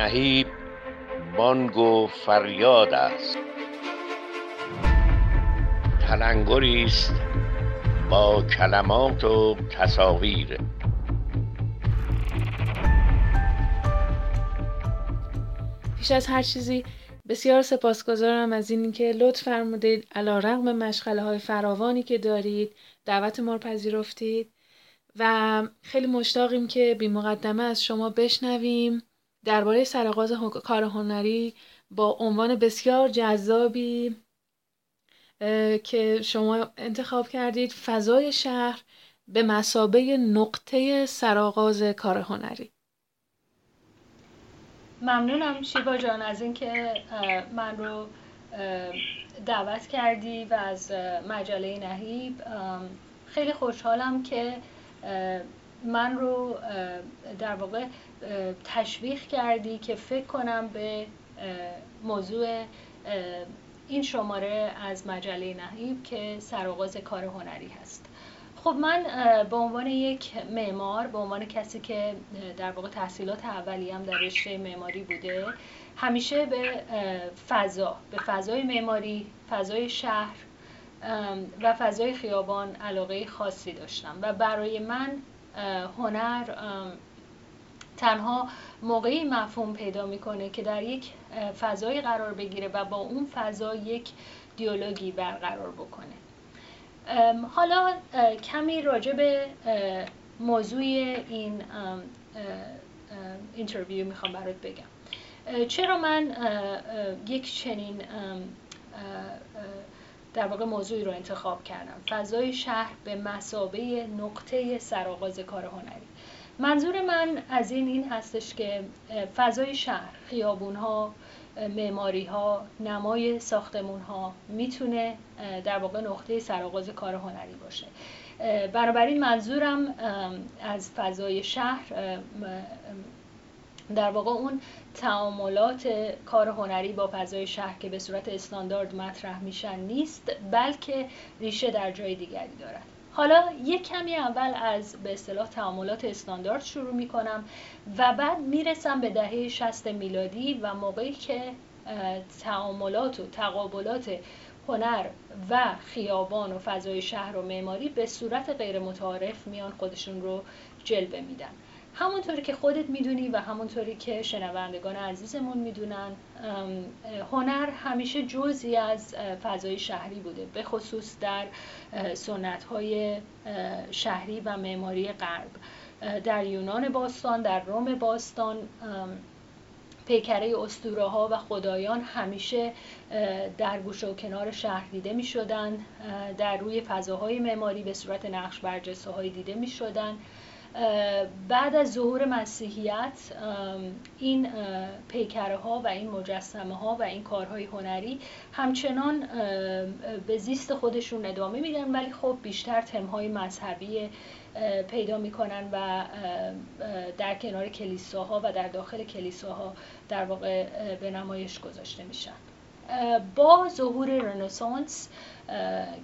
نهیب بانگ و فریاد است، تلنگری است با کلمات و تصاویر. پیش از هر چیزی بسیار سپاسگزارم از این که لطف فرمودید، علی‌رغم مشغله‌های فراوانی که دارید دعوت ما رو پذیرفتید و خیلی مشتاقیم که بی مقدمه از شما بشنویم درباره سرآغاز کار هنری با عنوان بسیار جذابی که شما انتخاب کردید، فضای شهر به مثابه نقطه سرآغاز کار هنری. ممنونم شیوا جان از اینکه من رو دعوت کردی و از مجله نهیب. خیلی خوشحالم که من رو در واقع تشویق کردی که فکر کنم به موضوع این شماره از مجله نهیب که سرآغاز کار هنری هست. خب من به عنوان یک معمار، به عنوان کسی که در واقع تحصیلات اولیه‌ام در رشته معماری بوده، همیشه به فضای معماری، فضای شهر و فضای خیابان علاقه خاصی داشتم و برای من هنر تنها موقعی مفهوم پیدا میکنه که در یک فضای قرار بگیره و با اون فضا یک دیالوگی برقرار بکنه. حالا کمی راجع به موضوع این اینترویو میخوام برات بگم. چرا من یک چنین در واقع موضوعی رو انتخاب کردم، فضای شهر به مثابه نقطه سرآغاز کار هنری. منظور من از این هستش که فضای شهر، خیابون‌ها، معماری‌ها، نمای ساختمون‌ها میتونه در واقع نقطه سرآغاز کار هنری باشه. بنابراین منظورم از فضای شهر در واقع اون تعاملات کار هنری با فضای شهر که به صورت استاندارد مطرح میشن نیست، بلکه ریشه در جای دیگری دارد. حالا یک کمی اول از به اصطلاح تعاملات استاندارد شروع میکنم و بعد میرسم به دهه 60 میلادی و موقعی که تعاملات و تقابلات هنر و خیابان و فضای شهر و معماری به صورت غیر متعارف میان خودشون رو جلوه میدن. همونطوری که خودت میدونی و همونطوری که شنوندگان عزیزمون میدونن، هنر همیشه جزئی از فضای شهری بوده، به خصوص در سنت‌های شهری و معماری غرب. در یونان باستان، در روم باستان، پیکره اسطوره‌ها و خدایان همیشه در گوشه و کنار شهر دیده می‌شدند، در روی فضاهای معماری به صورت نقش برجسته‌های دیده می‌شدند. بعد از ظهور مسیحیت این پیکره ها و این مجسمه ها و این کارهای هنری همچنان به زیست خودشون ادامه میدن، ولی خب بیشتر تمهای مذهبی پیدا میکنن و در کنار کلیساها و در داخل کلیساها در واقع به نمایش گذاشته میشن. با ظهور رنسانس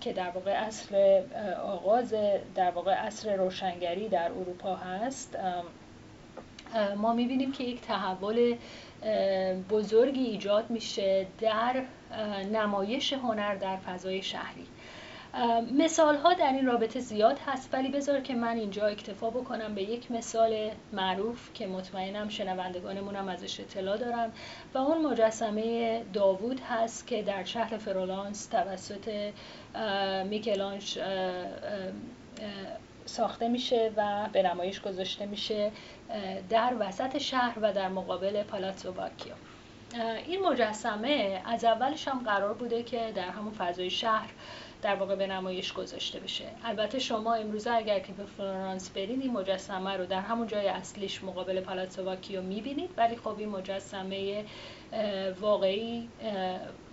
که در واقع اصل آغاز در واقع اصل روشنگری در اروپا هست، ما می‌بینیم که یک تحول بزرگی ایجاد میشه در نمایش هنر در فضای شهری. مثال‌ها در این رابطه زیاد هست، ولی بذار که من اینجا اکتفا بکنم به یک مثال معروف که مطمئنم شنوندگانمون هم ازش اطلاع دارن و اون مجسمه داوود هست که در شهر فلورانس توسط میکلانچو ساخته میشه و به نمایش گذاشته میشه در وسط شهر و در مقابل پالاتزو باکیو. این مجسمه از اولش هم قرار بوده که در همون فضای شهر در واقع به نمایش گذاشته بشه. البته شما امروز اگر که به فلورانس برید این مجسمه رو در همون جای اصلیش مقابل پالاتزو باکیو میبینید، ولی خب این مجسمه واقعی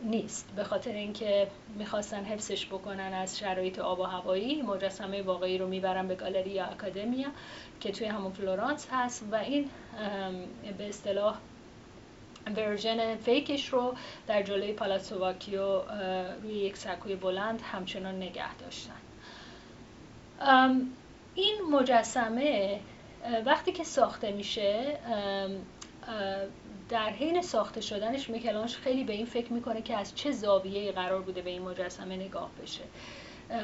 نیست، به خاطر اینکه میخواستن حفظش بکنن از شرایط آب و هوایی. مجسمه واقعی رو میبرن به گالری یا اکادمیا که توی همون فلورانس هست و این به اصطلاح ورژن فیکش رو در جلوی پالاتزو باکیو روی یک سکوی بلند همچنان نگه داشتن. این مجسمه وقتی که ساخته میشه در حین ساخته شدنش میکلانچو خیلی به این فکر میکنه که از چه زاویه‌ای قرار بوده به این مجسمه نگاه بشه.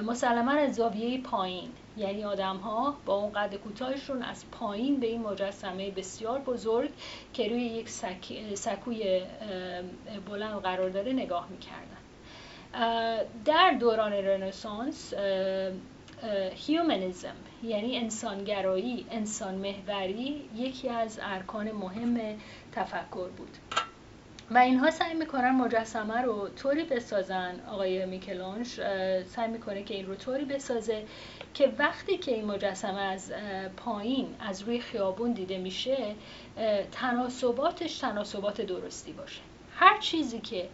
مسلماً از زاویه پایین، یعنی آدم‌ها با اون قد کوتاهشون از پایین به این مجسمه بسیار بزرگ که روی یک سکوی بلند قرار داره نگاه می‌کردن. در دوران رنسانس هیومنیسم یعنی انسانگرایی، انسان‌محوری یکی از ارکان مهم تفکر بود و اینها سعی میکنن مجسمه رو طوری بسازن. آقای میکلانژ سعی میکنه که این رو طوری بسازه که وقتی که این مجسمه از پایین از روی خیابون دیده میشه تناسباتش تناسبات درستی باشه. هر چیزی که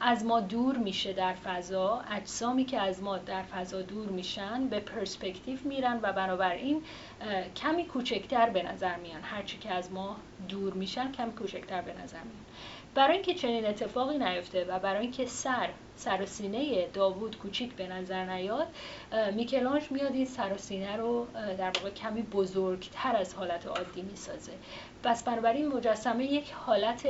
از ما دور میشه در فضا، اجسامی که از ما در فضا دور میشن به پرسپکتیو میرن و بنابراین کمی کوچکتر به نظر میان. هرچی که از ما دور میشن کمی کوچکتر به نظر میان. برای اینکه چنین اتفاقی نیفته و برای اینکه سر و سینه داوود کوچیک به نظر نیاد، میکلانژ میاد این سر و سینه رو در واقع کمی بزرگتر از حالت عادی میسازه. پس بنابراین مجسمه یک حالت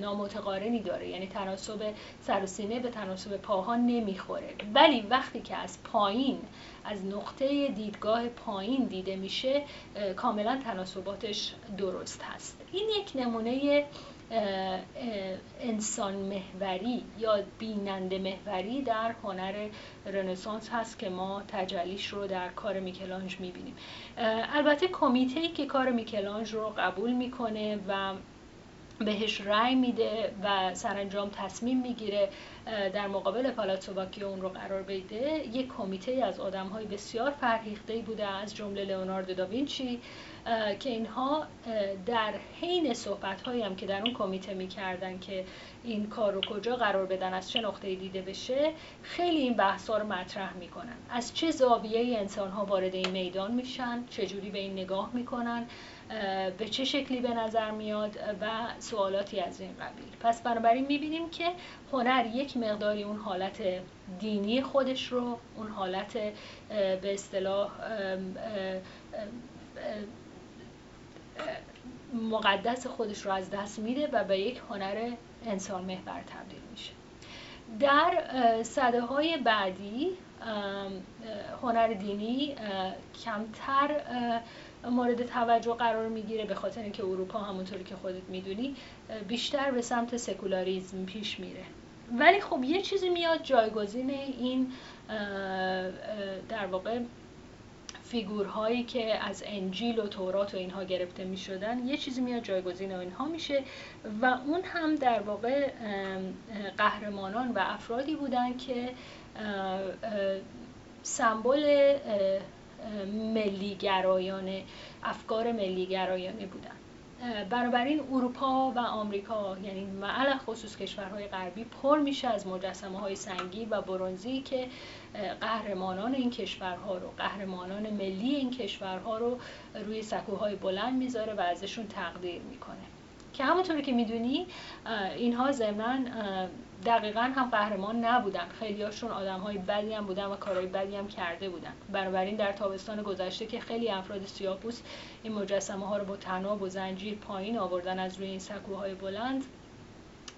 نامتقارنی داره، یعنی تناسب سر و سینه به تناسب پاها نمیخوره. ولی وقتی که از پایین، از نقطه دیدگاه پایین دیده میشه، کاملا تناسباتش درست هست. این یک نمونه انسان محوری یا بیننده محوری در هنر رنسانس هست که ما تجلیش رو در کار میکلانژ میبینیم. البته کمیته‌ای که کار میکلانژ رو قبول میکنه و بهش رأی میده و سرانجام تصمیم میگیره در مقابل پالاتزو باکیو اون رو قرار بده، یک کمیته‌ای از آدم‌های بسیار فرهیخته‌ای بوده، از جمله لئوناردو داوینچی، که اینها در حین صحبت‌هایی هم که در اون کمیته می‌کردن که این کار رو کجا قرار بدن، از چه نقطه‌ای دیده بشه، خیلی این بحث‌ها رو مطرح می‌کنن. از چه زاویه‌ای انسان‌ها وارد این میدان میشن، چه جوری به این نگاه می‌کنن، به چه شکلی به نظر میاد و سوالاتی از این قبیل. پس بنابراین می‌بینیم که هنر یک مقداری اون حالت دینی خودش رو، اون حالت به اصطلاح مقدس خودش رو از دست میده و به یک هنر انسان محور تبدیل میشه. در صده های بعدی هنر دینی کمتر مورد توجه قرار میگیره، به خاطر اینکه اروپا همونطوری که خودت میدونی بیشتر به سمت سکولاریزم پیش میره. ولی خب یه چیزی میاد جایگزین این در واقع فیگورهایی که از انجیل و تورات و اینها گرفته می شدن، یه چیزی میاد جایگزین اینها میشه و اون هم در واقع قهرمانان و افرادی بودن که سمبل ملیگرایانه، افکار ملیگرایانه بودن. بنابراین اروپا و آمریکا، یعنی معل خصوص کشورهای غربی، پر میشه از مجسمه‌های سنگی و برنزی که قهرمانان این کشورها رو، قهرمانان ملی این کشورها رو روی سکوهای بلند میذاره و ازشون تقدیر میکنه. که همونطوری که میدونی اینها ضمناً دقیقاً هم قهرمان نبودن، خیلیاشون آدم‌های بدی هم بودن و کارهای بدی هم کرده بودن. بنابراین در تابستان گذشته که خیلی افراد سیاه‌پوست این مجسمه‌ها رو با طناب و زنجیر پایین آوردن از روی این سکوهای بلند،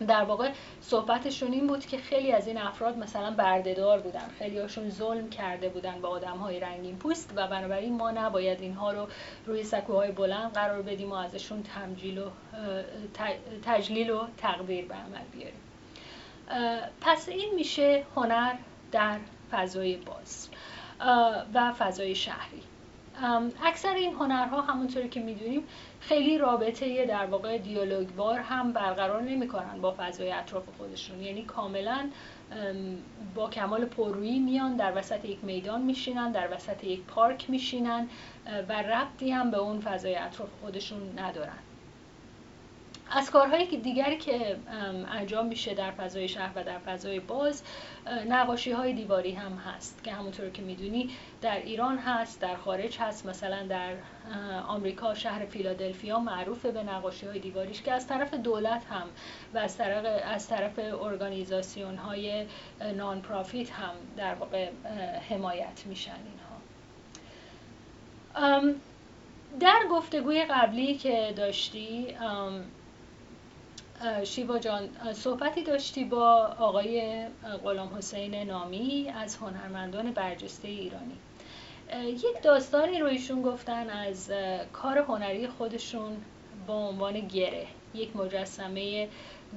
در واقع صحبتشون این بود که خیلی از این افراد مثلا برده‌دار بودن، خیلیاشون ظلم کرده بودن با آدم‌های رنگین پوست و بنابراین ما نباید اینها رو روی سکوهای بلند قرار بدیم و ازشون تجلیل و تقدیر به عمل بیاریم. پس این میشه هنر در فضای باز و فضای شهری. اکثر این هنرها همونطوری که میدونیم خیلی رابطه در واقع دیالوگوار هم برقرار نمیکنن با فضای اطراف خودشون، یعنی کاملا با کمال پررویی میان در وسط یک میدان میشینن، در وسط یک پارک میشینن و ربطی هم به اون فضای اطراف خودشون ندارن. از کارهایی دیگری که انجام میشه در فضای شهر و در فضای باز، نقاشی‌های دیواری هم هست که همونطور که میدونی در ایران هست، در خارج هست. مثلا در آمریکا شهر فیلادلفیا معروفه به نقاشی‌های دیواریش که از طرف دولت هم و از طرف ارگانیزاسیون‌های نان پرافیت هم در واقع حمایت میشن اینها. در گفتگوی قبلی که داشتی شیوا جان، صحبتی داشتی با آقای غلام حسین نامی از هنرمندان برجسته ایرانی. یک داستانی رو ایشون گفتن از کار هنری خودشون با عنوان گره، یک مجسمه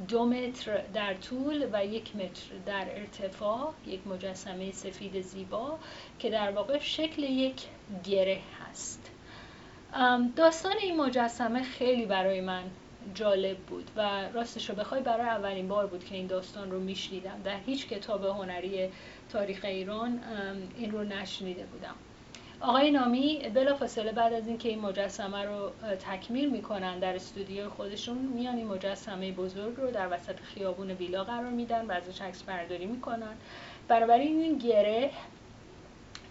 2 متر در طول و 1 متر در ارتفاع، یک مجسمه سفید زیبا که در واقع شکل یک گره هست. داستان این مجسمه خیلی برای من جالب بود و راستش رو بخوای برای اولین بار بود که این داستان رو میشنیدم. در هیچ کتاب هنری تاریخ ایران این رو نشنیده بودم. آقای نامی بلافاصله بعد از اینکه این مجسمه رو تکمیل میکنن در استودیو خودشون، میان این مجسمه بزرگ رو در وسط خیابون ویلا قرار میدن و ازش عکس برداری میکنن. برابر این گره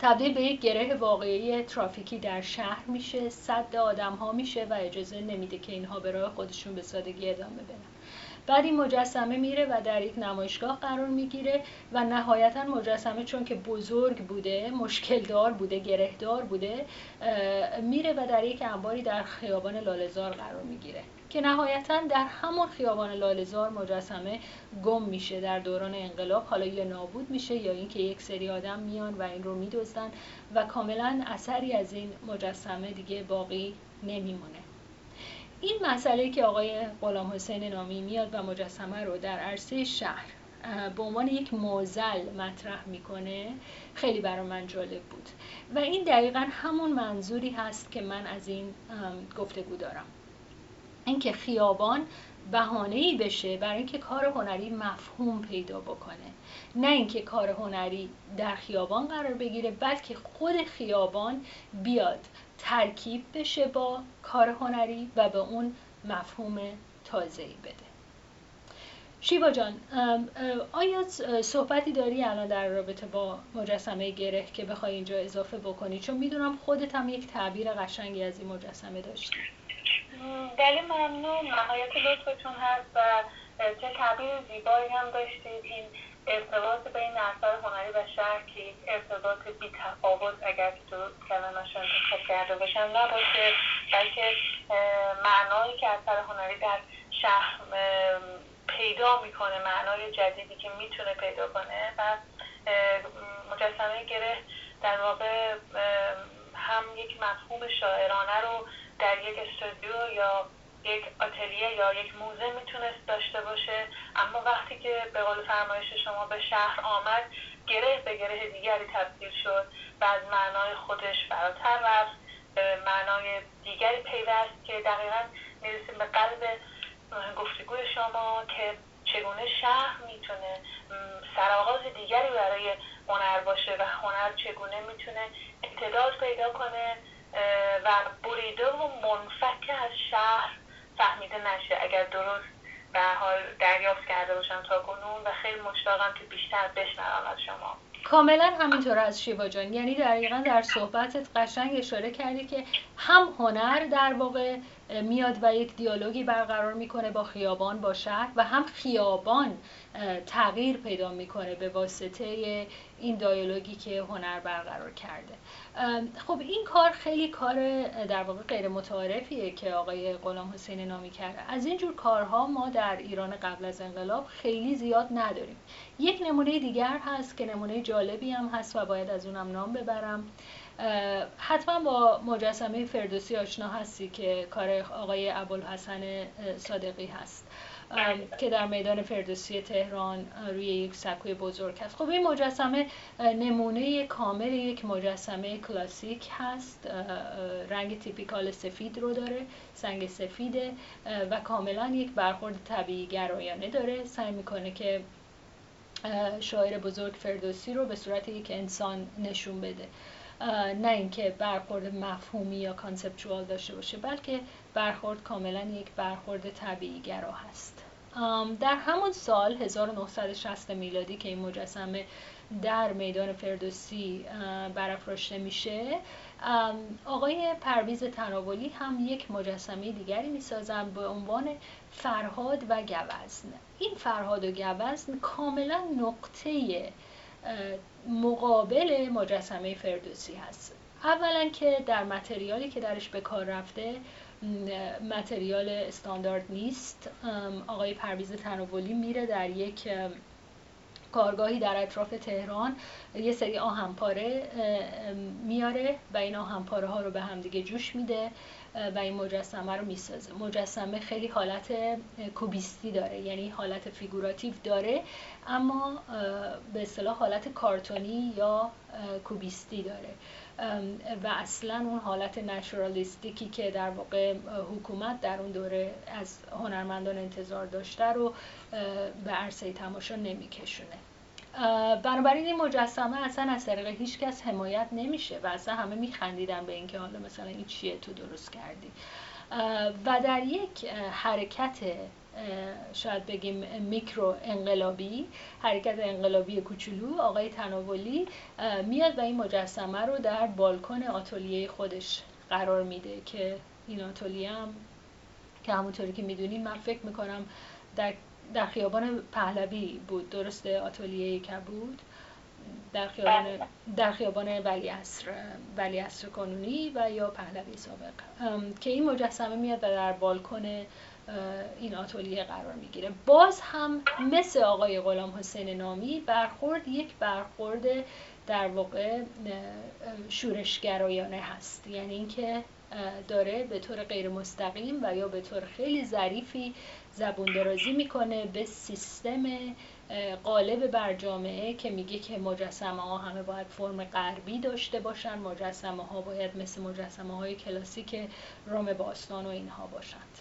تبدیل به یک گره واقعی ترافیکی در شهر میشه، سد آدم ها میشه و اجازه نمیده که اینها به راه خودشون به سادگی ادامه بدن. بعد این مجسمه میره و در یک نمایشگاه قرار میگیره و نهایتا مجسمه چون که بزرگ بوده، مشکلدار بوده، گرهدار بوده، میره و در یک انباری در خیابان لاله‌زار قرار میگیره که نهایتا در همون خیابان لاله‌زار مجسمه گم میشه در دوران انقلاب. حالا یا نابود میشه یا اینکه یک سری آدم میان و این رو میدزدن و کاملا اثری از این مجسمه دیگه باقی نمیمونه. این مسئله که آقای غلام حسین نامی میاد و مجسمه رو در عرصه شهر به عنوان یک معضل مطرح میکنه خیلی برای من جالب بود و این دقیقاً همون منظوری هست که من از این گفتگو دارم، اینکه خیابان بهانه‌ای بشه برای اینکه کار هنری مفهوم پیدا بکنه، نه اینکه کار هنری در خیابان قرار بگیره، بلکه خود خیابان بیاد ترکیب بشه با کار هنری و به اون مفهوم تازه‌ای بده. شیوا جان، آیا صحبتی داری الان در رابطه با مجسمه گره که بخوای اینجا اضافه بکنی؟ چون میدونم خودت هم یک تعبیر قشنگی از این مجسمه داشتی. بله ممنون، نهایت لطفتون هست و چه تعبیر زیبایی هم داشتید. این ارتباط بین اثر هنری و شهر که ارتباط بی تفاوت اگر که درست کلمه‌اش رو انتخاب کرده باشم نباشه، بلکه معنایی که اثر هنری در شهر پیدا میکنه، معنای جدیدی که میتونه پیدا کنه و مجسمه گره در واقع هم یک مفهوم شاعرانه رو در یک استودیو یا یک آتلیه یا یک موزه میتونست داشته باشه، اما وقتی که به قول فرمایش شما به شهر آمد، گره به گره دیگری تبدیل شد و از معنای خودش فراتر رفت، به معنای دیگری پیوست که دقیقاً میرسیم به قلب گفتگوی شما که چگونه شهر میتونه سرآغاز دیگری برای هنر باشه و هنر چگونه میتونه امتداد پیدا کنه و بریده و منفک از شهر فهمیده نشه، اگر درست به حال دریافت کرده باشم تا کنون و خیلی مشتاقم که بیشتر بشنوم از شما. کاملا همینطور از شیوا جان، یعنی دقیقاً در صحبتت قشنگ اشاره کردی که هم هنر در واقع میاد و یک دیالوگی برقرار میکنه با خیابان، با شهر، و هم خیابان تغییر پیدا میکنه به واسطه این دیالوگی که هنر برقرار کرده. خب این کار خیلی کار در واقع غیر متعارفیه که آقای غلام حسین نامی کرده. از اینجور کارها ما در ایران قبل از انقلاب خیلی زیاد نداریم. یک نمونه دیگر هست که نمونه جالبی هم هست و باید از اونم نام ببرم. حتما با مجسمه فردوسی آشنا هستی که کار آقای ابوالحسن صادقی هست که در میدان فردوسی تهران روی یک سکوی بزرگ هست. خب این مجسمه نمونه کامل یک مجسمه کلاسیک هست، رنگ تیپیکال سفید رو داره، سنگ سفیده و کاملا یک برخورد طبیعی گرایانه داره. سعی میکنه که شاعر بزرگ فردوسی رو به صورت یک انسان نشون بده، نه اینکه برخورد مفهومی یا کانسپچوال داشته باشه، بلکه برخورد کاملا یک برخورد طبیعی گرا هست. در همون سال 1960 میلادی که این مجسمه در میدان فردوسی برافراشته میشه، آقای پرویز تناولی هم یک مجسمه دیگری میسازن به عنوان فرهاد و گوزن. این فرهاد و گوزن کاملا نقطه مقابل مجسمه فردوسی هست. اولا که در متریالی که درش به کار رفته متریال استاندارد نیست. آقای پرویز تناولی میره در یک کارگاهی در اطراف تهران یه سری آهنپاره میاره و این آهنپاره ها رو به همدیگه جوش میده و این مجسمه رو میسازه. مجسمه خیلی حالت کوبیستی داره، یعنی حالت فیگوراتیو داره، اما به اصطلاح حالت کارتونی یا کوبیستی داره و اصلا اون حالت نچورالیستیکی که در واقع حکومت در اون دوره از هنرمندان انتظار داشته رو به عرصه تماشا نمیکشونه. بنابراین این مجسمه اصلا از طریق هیچ کس حمایت نمیشه و اصلا همه میخندیدن به اینکه حالا مثلا این چیه تو درست کردی. و در یک حرکت شاید بگیم میکرو انقلابی، حرکت انقلابی کوچولو، آقای تناولی میاد و این مجسمه رو در بالکن آتلیه خودش قرار میده که این آتلیه هم که همونطوری که میدونین من فکر میکنم در خیابان پهلوی بود، درسته؟ آتلیه که بود در خیابان ولیعصر کانونی و یا پهلوی سابق، که این مجسمه میاد و در بالکن این آتلیه قرار میگیره. باز هم مثل آقای غلام حسین نامی یک برخورد در واقع شورشگرایانه هست، یعنی اینکه داره به طور غیر مستقیم و یا به طور خیلی ظریفی زبون درازی میکنه به سیستم غالب بر جامعه که میگه که مجسمه ها همه باید فرم غربی داشته باشن، مجسمه ها باید مثل مجسمه های کلاسیک روم باستان و اینها باشند.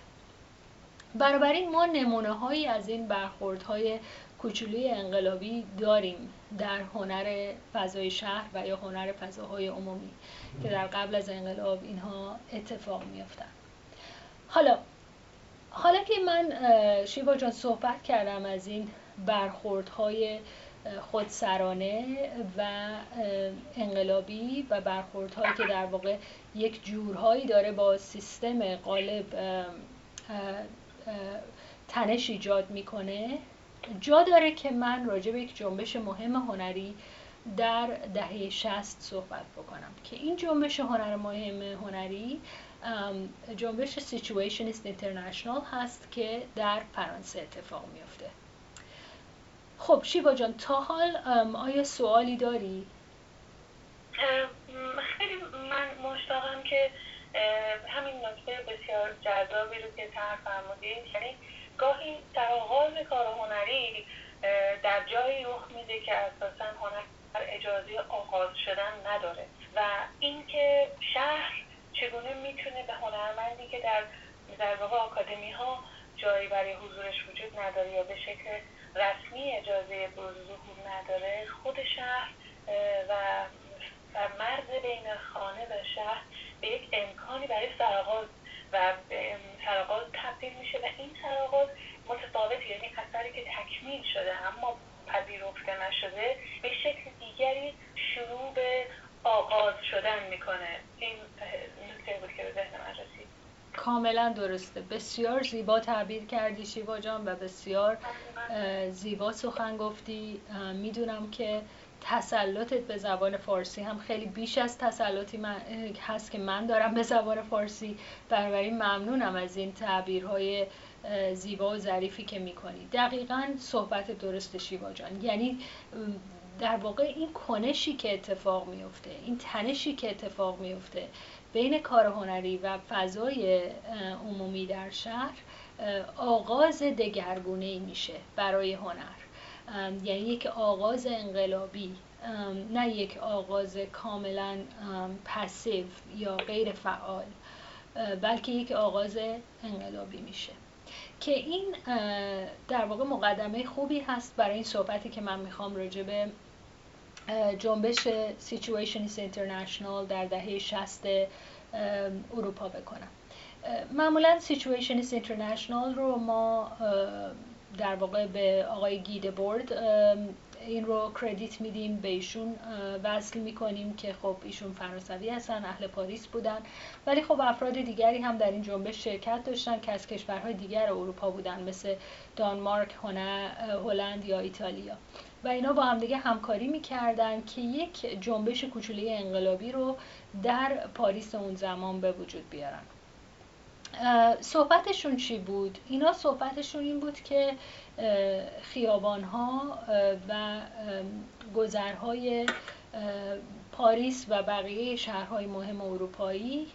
بنابراین ما نمونه هایی از این برخورد های کوچولوی انقلابی داریم در هنر فضای شهر و یا هنر فضاهای عمومی که در قبل از انقلاب اینها اتفاق میافتن. حالا که من شیوا جان صحبت کردم از این برخوردهای خودسرانه و انقلابی و برخوردهایی که در واقع یک جورهایی داره با سیستم غالب تنش ایجاد میکنه، جا داره که من راجع به یک جنبش مهم هنری در دهه 60 صحبت بکنم که این جنبش مهم هنری جنبش سیتواسیونیست اینترنشنال هست که در فرانسه اتفاق میفته. خب شیوا جان، تا حال آیا سوالی داری؟ خیلی من مشتاقم که همین نکته بسیار جذابی رو که طرح فرمودید، یعنی گاهی در آغاز کار هنری در جایی رخ میده که اساساً هنر اجازه آغاز شدن نداره و اینکه شهر چگونه میتونه به هنرمندی که در واقع آکادمی ها جایی برای حضورش وجود نداره یا به شکل رسمی اجازه بروز ظهور نداره، خود شهر و مرز بین خانه و شهر به یک امکانی برای سرآغاز تبدیل میشه و این سرآغاز متفاوتی، یعنی اثری که تکمیل شده اما پذیرفته نشده به شکل دیگری شروع به آغاز شدن میکنه. این نکته بود که به ذهن من رسید. کاملا درسته، بسیار زیبا تعبیر کردی شیوا جان و بسیار زیبا سخن گفتی. میدونم که تسلطت به زبان فارسی هم خیلی بیش از تسلطی هست که من دارم به زبان فارسی، بنابراین ممنونم از این تعبیرهای زیبا و ظریفی که میکنی. دقیقاً صحبت درست شیوا جان، یعنی در واقع این کنشی که اتفاق میفته، این تنشی که اتفاق میفته بین کار هنری و فضای عمومی در شهر آغاز دگرگونه‌ای میشه برای هنر، یعنی یک آغاز انقلابی، نه یک آغاز کاملا پسیو یا غیر فعال، بلکه یک آغاز انقلابی میشه که این در واقع مقدمه خوبی هست برای این صحبتی که من میخوام راجع به جنبش سیچویشنیست اینترنشنال در دهه 60 اروپا بکنم. معمولا سیچویشنیست اینترنشنال رو ما در واقع به آقای گیدبورگ این رو کردیت میدیم، به ایشون وصل میکنیم که خب ایشون فرانسوی هستن، اهل پاریس بودن، ولی خب افراد دیگری هم در این جنبش شرکت داشتن که از کشورهای دیگر اروپا بودن، مثل دانمارک، هلند یا ایتالیا. و اینا با همدیگه همکاری میکردن که یک جنبش کوچولی انقلابی رو در پاریس اون زمان به وجود بیارن. صحبتشون چی بود؟ اینا صحبتشون این بود که خیابانها و گذرهای پاریس و بقیه شهرهای مهم اروپایی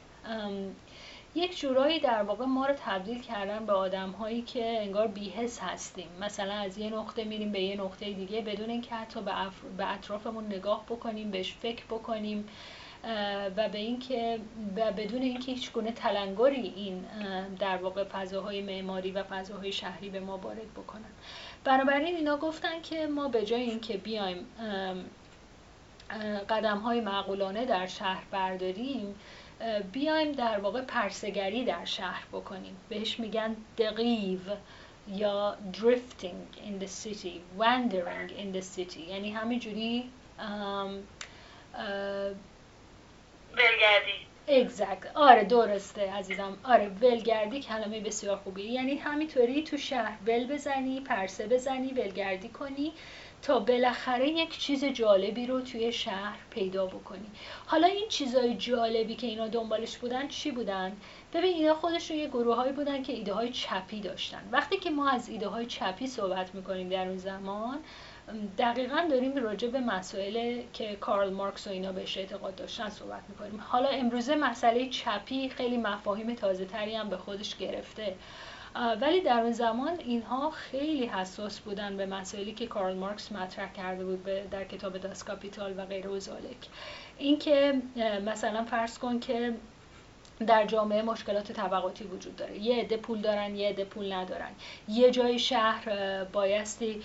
یک جورایی در واقع ما رو تبدیل کردن به آدم‌هایی که انگار بی‌حس هستیم. مثلا از یه نقطه میریم به یه نقطه دیگه بدون اینکه حتی به اطرافمون نگاه بکنیم، بهش فکر بکنیم و به اینکه بدون اینکه هیچ گونه تلنگری این در واقع فضاهای معماری و فضاهای شهری به ما وارد بکنن. بنابراین اینا گفتن که ما به جای اینکه بیایم قدم‌های معقولانه در شهر برداریم، بیایم در واقع پرسگری در شهر بکنیم. بهش میگن دقیو یا drifting in the city, wandering in the city، یعنی همینجوری ولگردی. اگزکت، آره درسته عزیزم، آره ولگردی کلمه بسیار خوبیه، یعنی همینطوری تو شهر ول بزنی، پرسه بزنی، ولگردی کنی تا بالاخره یک چیز جالبی رو توی شهر پیدا بکنی. حالا این چیزای جالبی که اینا دنبالش بودن چی بودن؟ ببین اینا خودشون یه گروهایی بودن که ایده های چپی داشتن. وقتی که ما از ایده های چپی صحبت میکنیم در اون زمان، دقیقاً داریم راجع به مسائل که کارل مارکس و اینا بهش اعتقاد داشتن صحبت میکنیم. حالا امروزه مسئله چپی خیلی مفاهیم تازه تری هم به خودش گرفته، ولی در اون زمان اینها خیلی حساس بودن به مسائلی که کارل مارکس مطرح کرده بود در کتاب داس کاپیتال و غیره و ذالک. این که مثلا فرض کن که در جامعه مشکلات طبقاتی وجود داره، یه عده پول دارن، یه عده پول ندارن، یه جای شهر بایستی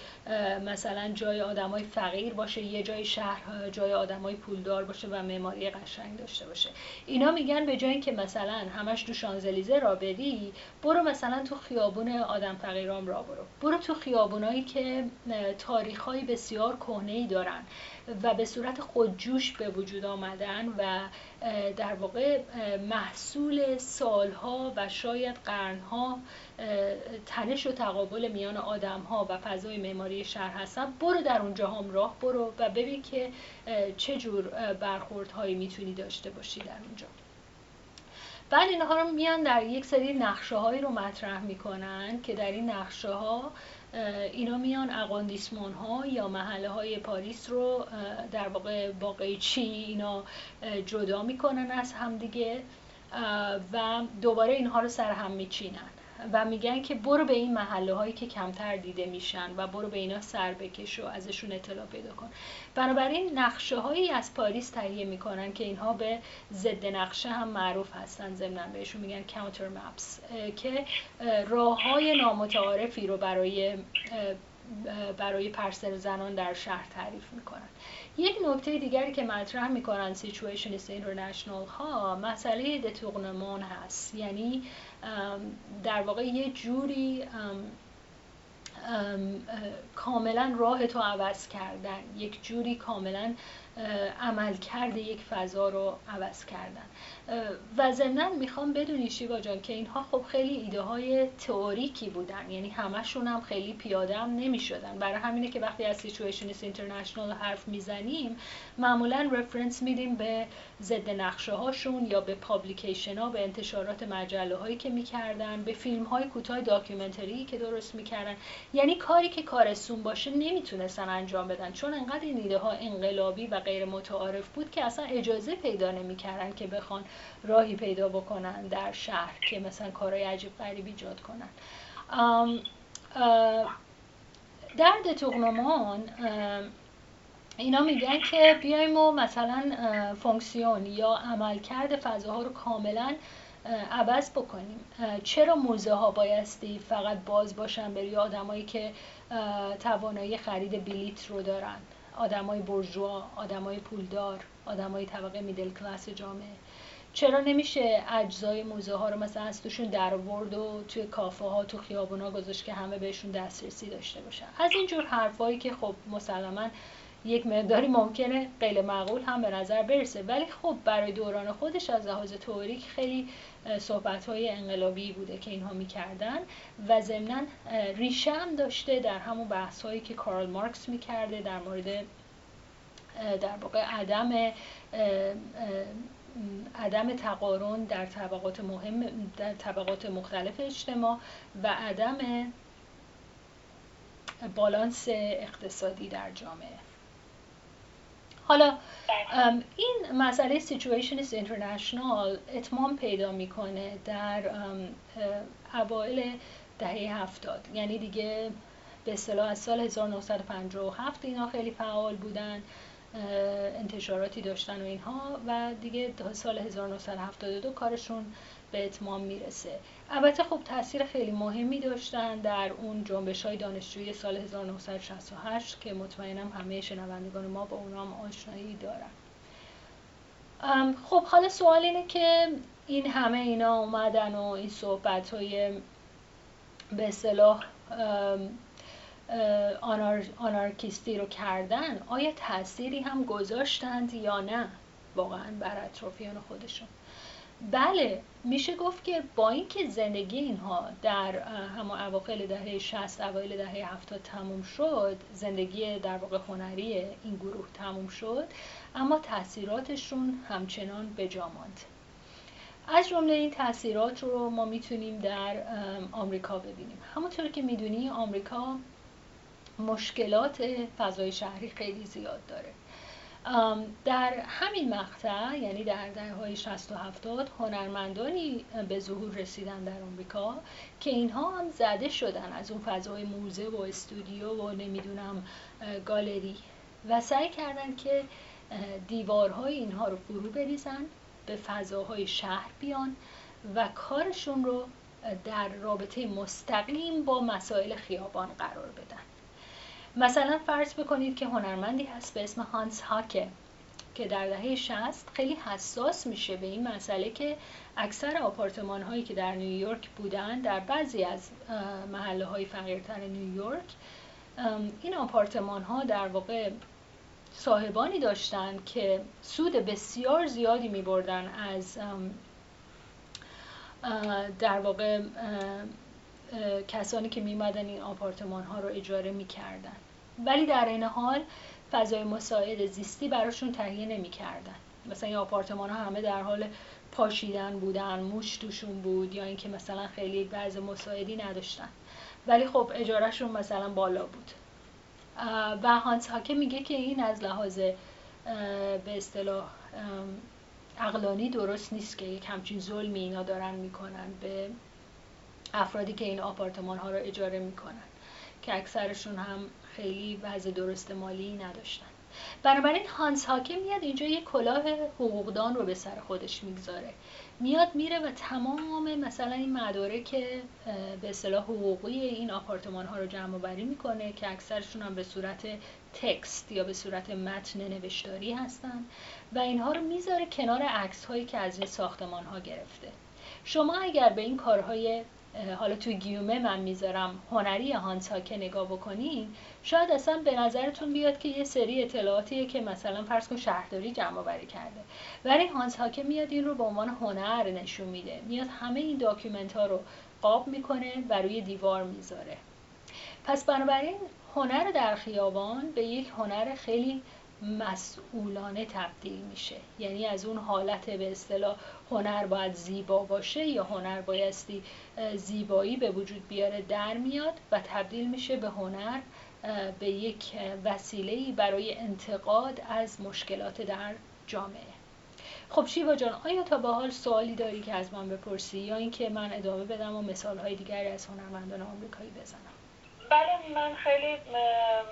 مثلا جای آدمای فقیر باشه، یه جای شهر جای آدمای پولدار باشه و معماری قشنگ داشته باشه. اینا میگن به جای اینکه مثلا همش تو شانزلیزه را بری، برو مثلا تو خیابون آدم فقیرام را برو تو خیابونایی که تاریخ‌های بسیار کهنه‌ای دارن و به صورت خودجوش به وجود آمدن و در واقع محصول سالها و شاید قرنها تنش و تقابل میان آدمها و فضای معماری شهر هستن. برو در اونجا هم راه برو و ببین که چه جور برخوردهایی میتونی داشته باشی در اونجا. بعد اینها رو میان در یک سری نقشه‌هایی رو مطرح میکنن که در این نقشه‌ها اینا میان اقاندیسمان ها یا محله های پاریس رو در واقع با قیچی اینا جدا میکنن از همدیگه و دوباره اینها رو سر هم میچینن و میگن که برو به این محله هایی که کمتر دیده میشن و برو به اینا سر بکش و ازشون اطلاع پیدا کن. بنابراین نقشه هایی از پاریس تهیه میکنن که اینها به ضد نقشه هم معروف هستن، ضمن بهشون میگن کانتر مپس، که راه های نامتعارفی رو برای پرسه زنان در شهر تعریف میکنن. یک نکته دیگری که مطرح میکنن سیتواسیونیست اینترنشنال ها مسئله دتورنمان هست، یعنی در واقع یه جوری کاملا راه تو عوض کردن، یک جوری کاملا عمل کرده یک فضا رو عوض کردن. و ضمناً میخوام بدونی شیوا جان که اینها خب خیلی ایده های تئوریکی بودن، یعنی همشون هم خیلی پیاده هم نمیشدن. برای همینه که وقتی از سیچویشنیست اینترنشنال حرف میزنیم معمولاً رفرنس میدیم به ضد نقشه هاشون یا به پابلیکیشن ها، به انتشارات مجله هایی که میکردن، به فیلم های کوتاه داکیومنتری که درست میکردن. یعنی کاری که کارسون باشه نمیتونستن انجام بدن، چون انقدر این ایده ها انقلابی و غیر متعارف بود که اصلا اجازه پیدا نمی‌کردن که بخوان راهی پیدا بکنن در شهر که مثلا کارهای عجیب غریبی ایجاد کنن. در دتورنمان اینا میگن که بیایم و مثلا فانکسیون یا عملکرد فضاها رو کاملا عوض بکنیم. چرا موزه ها بایستی فقط باز باشن برای آدمایی که توانایی خرید بلیت رو دارن، آدمای بورژوا، آدمای پولدار، آدمای طبقه میدل کلاس جامعه؟ چرا نمیشه اجزای موزه ها رو مثلا از توشون درآورد و توی کافه ها، تو خیابونا گذاشت که همه بهشون دسترسی داشته باشن؟ از اینجور حرفایی که خب مسلماً یک مقداری ممکنه غیر معقول هم به نظر برسه، ولی خب برای دوران خودش از لحاظ تئوریک خیلی صحبت‌های انقلابی بوده که اینها می‌کردن و ضمناً ریشه هم داشته در همون بحث‌هایی که کارل مارکس می‌کرده در مورد در واقع عدم تقارن در طبقات مهم، در طبقات مختلف اجتماع و عدم بالانس اقتصادی در جامعه. حالا این مسئله سیتواسیونیست اینترنشنال اتمام پیدا میکنه در اوایل دهه 70، یعنی دیگه به اصطلاح از سال 1957 اینا خیلی فعال بودن، انتشاراتی داشتن و اینها و دیگه سال 1972 کارشون به اتمام میرسه. البته خب تاثیر خیلی مهمی داشتن در اون جنبش‌های دانشجویی سال 1968 که مطمئنم همه شنوندگان ما با اونا هم آشنایی دارن. خب حالا سوال اینه که این همه اینا اومدن و این صحبت‌های به اصطلاح آنارکیستی رو کردن، آیا تأثیری هم گذاشتند یا نه واقعا بر اطرافیان خودشون؟ بله، میشه گفت که با اینکه زندگی اینها در همون اواخر دهه 60 اوایل دهه 70 تموم شد، زندگی در واقع هنری این گروه تموم شد، اما تأثیراتشون همچنان به جا ماند. از جمله این تأثیرات رو ما میتونیم در آمریکا ببینیم. همونطور که میدونی آمریکا مشکلات فضای شهری خیلی زیاد داره. در همین مقطع، یعنی در دهه‌های 60 و 70 هنرمندانی به ظهور رسیدن در آمریکا که اینها هم زده شدن از اون فضای موزه و استودیو و نمیدونم گالری و سعی کردن که دیوارهای اینها رو فرو بریزن، به فضاهای شهر بیان و کارشون رو در رابطه مستقیم با مسائل خیابان قرار بدن. مثلا فرض بکنید که هنرمندی هست به اسم هانس هاکه که در دهه 60 خیلی حساس میشه به این مسئله که اکثر آپارتمان هایی که در نیویورک بودن در بعضی از محله های فقیرتر نیویورک، این آپارتمان ها در واقع صاحبانی داشتن که سود بسیار زیادی میبردن از در واقع کسانی که میمدن این آپارتمان ها رو اجاره میکردن، ولی در این حال فضای مساعد زیستی براشون تهیه نمیکردن. مثلا این آپارتمان ها همه در حال پاشیدن بودن، موش توشون بود یا اینکه مثلا خیلی بعض مساعدی نداشتن، ولی خب اجارهشون مثلا بالا بود. و هانس هاکه میگه که این از لحاظ به اصطلاح عقلانی درست نیست که یک همچین ظلمی اینا دارن میکنن به افرادی که این آپارتمان ها را اجاره می کنن که اکثرشون هم خیلی وضع درست مالی نداشتن. بنابراین هانس هاکه میاد اینجا یک کلاه حقوقدان رو به سر خودش میگذاره، میاد میره و تمام مثلا این مدارک که به اصطلاح حقوقی این آپارتمان ها رو جمع آوری میکنه که اکثرشون هم به صورت تکست یا به صورت متن نوشتاری هستن و اینها رو میذاره کنار عکس هایی که از این ساختمان ها گرفته. شما اگر به این کارهای حالا توی گیومه من میذارم هنری هانس هاکه نگاه بکنین، شاید اصلا به نظرتون بیاد که یه سری اطلاعاتیه که مثلا فرض کن شهرداری جمع آوری کرده، ولی هانس هاکه میاد این رو به عنوان هنر نشون میده، میاد همه این داکیومنت ها رو قاب میکنه و روی دیوار میذاره. پس بنابراین هنر در خیابان به یک هنر خیلی مسئولانه تبدیل میشه، یعنی از اون حالت به اصطلاح هنر باید زیبا باشه یا هنر بایستی زیبایی به وجود بیاره در میاد و تبدیل میشه به هنر به یک وسیله‌ای برای انتقاد از مشکلات در جامعه. خب شیوا جان، آیا تا به حال سوالی داری که از من بپرسی یا اینکه من ادامه بدم و مثال‌های دیگری از هنرمندان آمریکایی بزنم؟ بله، من خیلی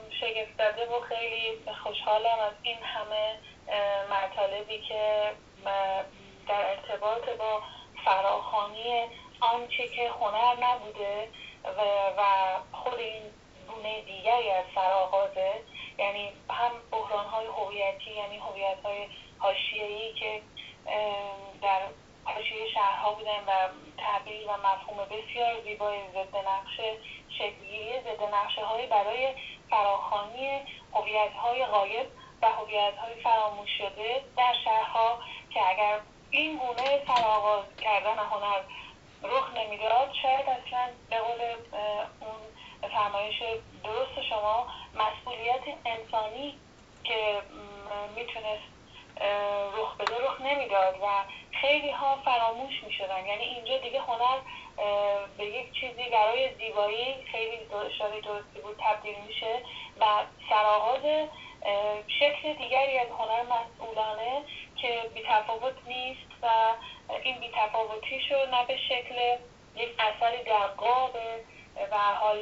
شگفت زده و خیلی خوشحالم از این همه مطالبی که در ارتباط با فراخوانی آنچه که هنر نبوده و خود این گونه دیگری از سرآغازه، یعنی هم بحران‌های هویتی، یعنی هویت‌های حاشیه‌ای که در حاشیه شهرها بودن و تعبیر و مفهوم بسیار زیبای ضد نقشه، شکل‌گیری ضد نقشه‌هایی برای فراخوانی هویت‌های غایب و هویت‌های فراموش شده در شهرها که اگر این گونه سرآغاز کردن هنر رخ نمیداد، شاید اصلا به قول اون فرمایش درست شما مسئولیت انسانی که میتونست رخ بده رخ نمیداد و خیلی ها فراموش میشدن. یعنی اینجا دیگه هنر به یک چیزی برای زیبایی خیلی شاید درستی بود تبدیل میشه و سرآغاز شکل دیگری از هنر مسئولانه که بی‌تفاوت نیست و این بی‌تفاوتیشو نه به شکل یک اثر درقاب و حال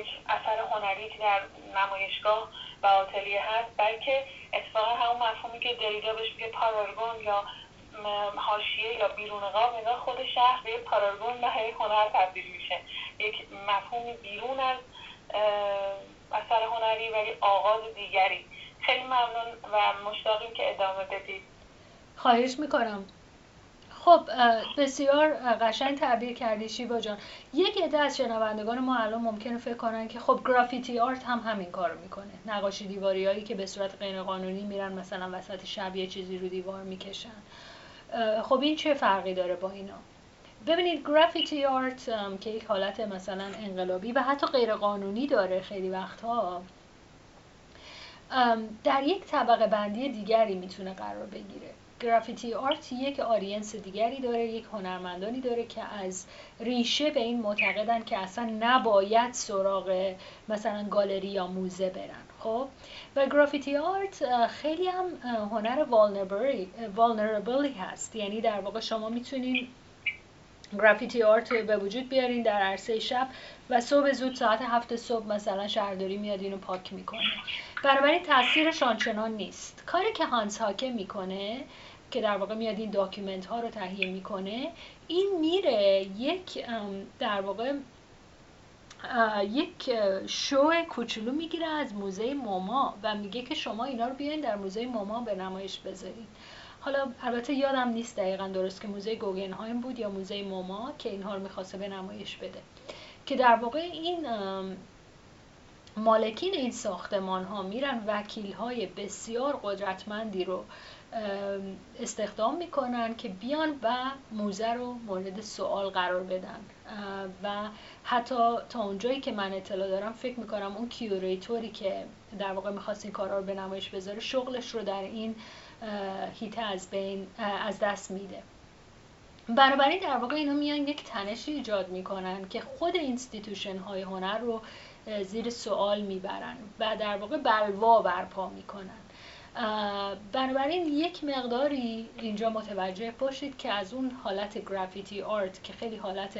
یک اثر هنری که در نمایشگاه و آتلیه هست، بلکه اتفاقا همون مفهومی که دریدا بهش میگه پارارگون یا حاشیه یا بیرونقاب، اینا خود شهر به پارارگون نهی هنر تبدیل میشه، یک مفهوم بیرون از اثر هنری ولی آغاز دیگری. خیلی ممنون و مشتاقیم که ادامه بدید. خواهش میکنم. خب بسیار قشنگ تعبیر کردی شیوا جان. یک عده از شنوندگان ما الان ممکنه فکر کنن که خب گرافیتی آرت هم همین کارو میکنه، نقاشی دیواریایی که به صورت غیر قانونی میرن مثلا وسط شب یه چیزی رو دیوار میکشن. خب این چه فرقی داره با اینا؟ ببینید گرافیتی آرت که یک حالت مثلا انقلابی و حتی غیر قانونی داره خیلی وقتها، در یک طبقه بندی دیگری میتونه قرار بگیره. گرافیتی آرت یک آدینس دیگری داره، یک هنرمندانی داره که از ریشه به این معتقدن که اصلا نباید سراغ مثلا گالری یا موزه برن. خب و گرافیتی آرت خیلی هم هنر والنربلی هست، یعنی در واقع شما میتونید گرافیتی آرت رو به وجود بیارین در عرصه شب و صبح زود ساعت 7 صبح مثلا شهرداری میاد اینو پاک میکنه، بنابراین تاثیرش آنچنان نیست. کاری که هانس هاکه میکنه که در واقع میاد این داکیومنت ها رو تهیه میکنه، این میره یک در واقع یک شو کوچولو میگیره از موزه موما و میگه که شما اینا رو بیاین در موزه موما به نمایش بذارید. حالا البته یادم نیست دقیقاً درست که موزه گوگنهایم بود یا موزه موما که اینها رو می‌خواسته به نمایش بده، که در واقع این مالکین این ساختمان ها میرن وکیل های بسیار قدرتمندی رو استخدام میکنن که بیان و موزه رو مورد سوال قرار بدن و حتی تا اونجایی که من اطلاع دارم فکر میکنم اون کیوریتوری که در واقع میخواست این کارا رو به نمایش بذاره شغلش رو در این هیته از دست میده. بنابراین در واقع اینا میان یک تنشی ایجاد میکنن که خود اینستیتوشن های هنر رو زیر سوال میبرن و در واقع بلوا برپا میکنن. بنابراین یک مقداری اینجا متوجه باشید که از اون حالت گرافیتی آرت که خیلی حالت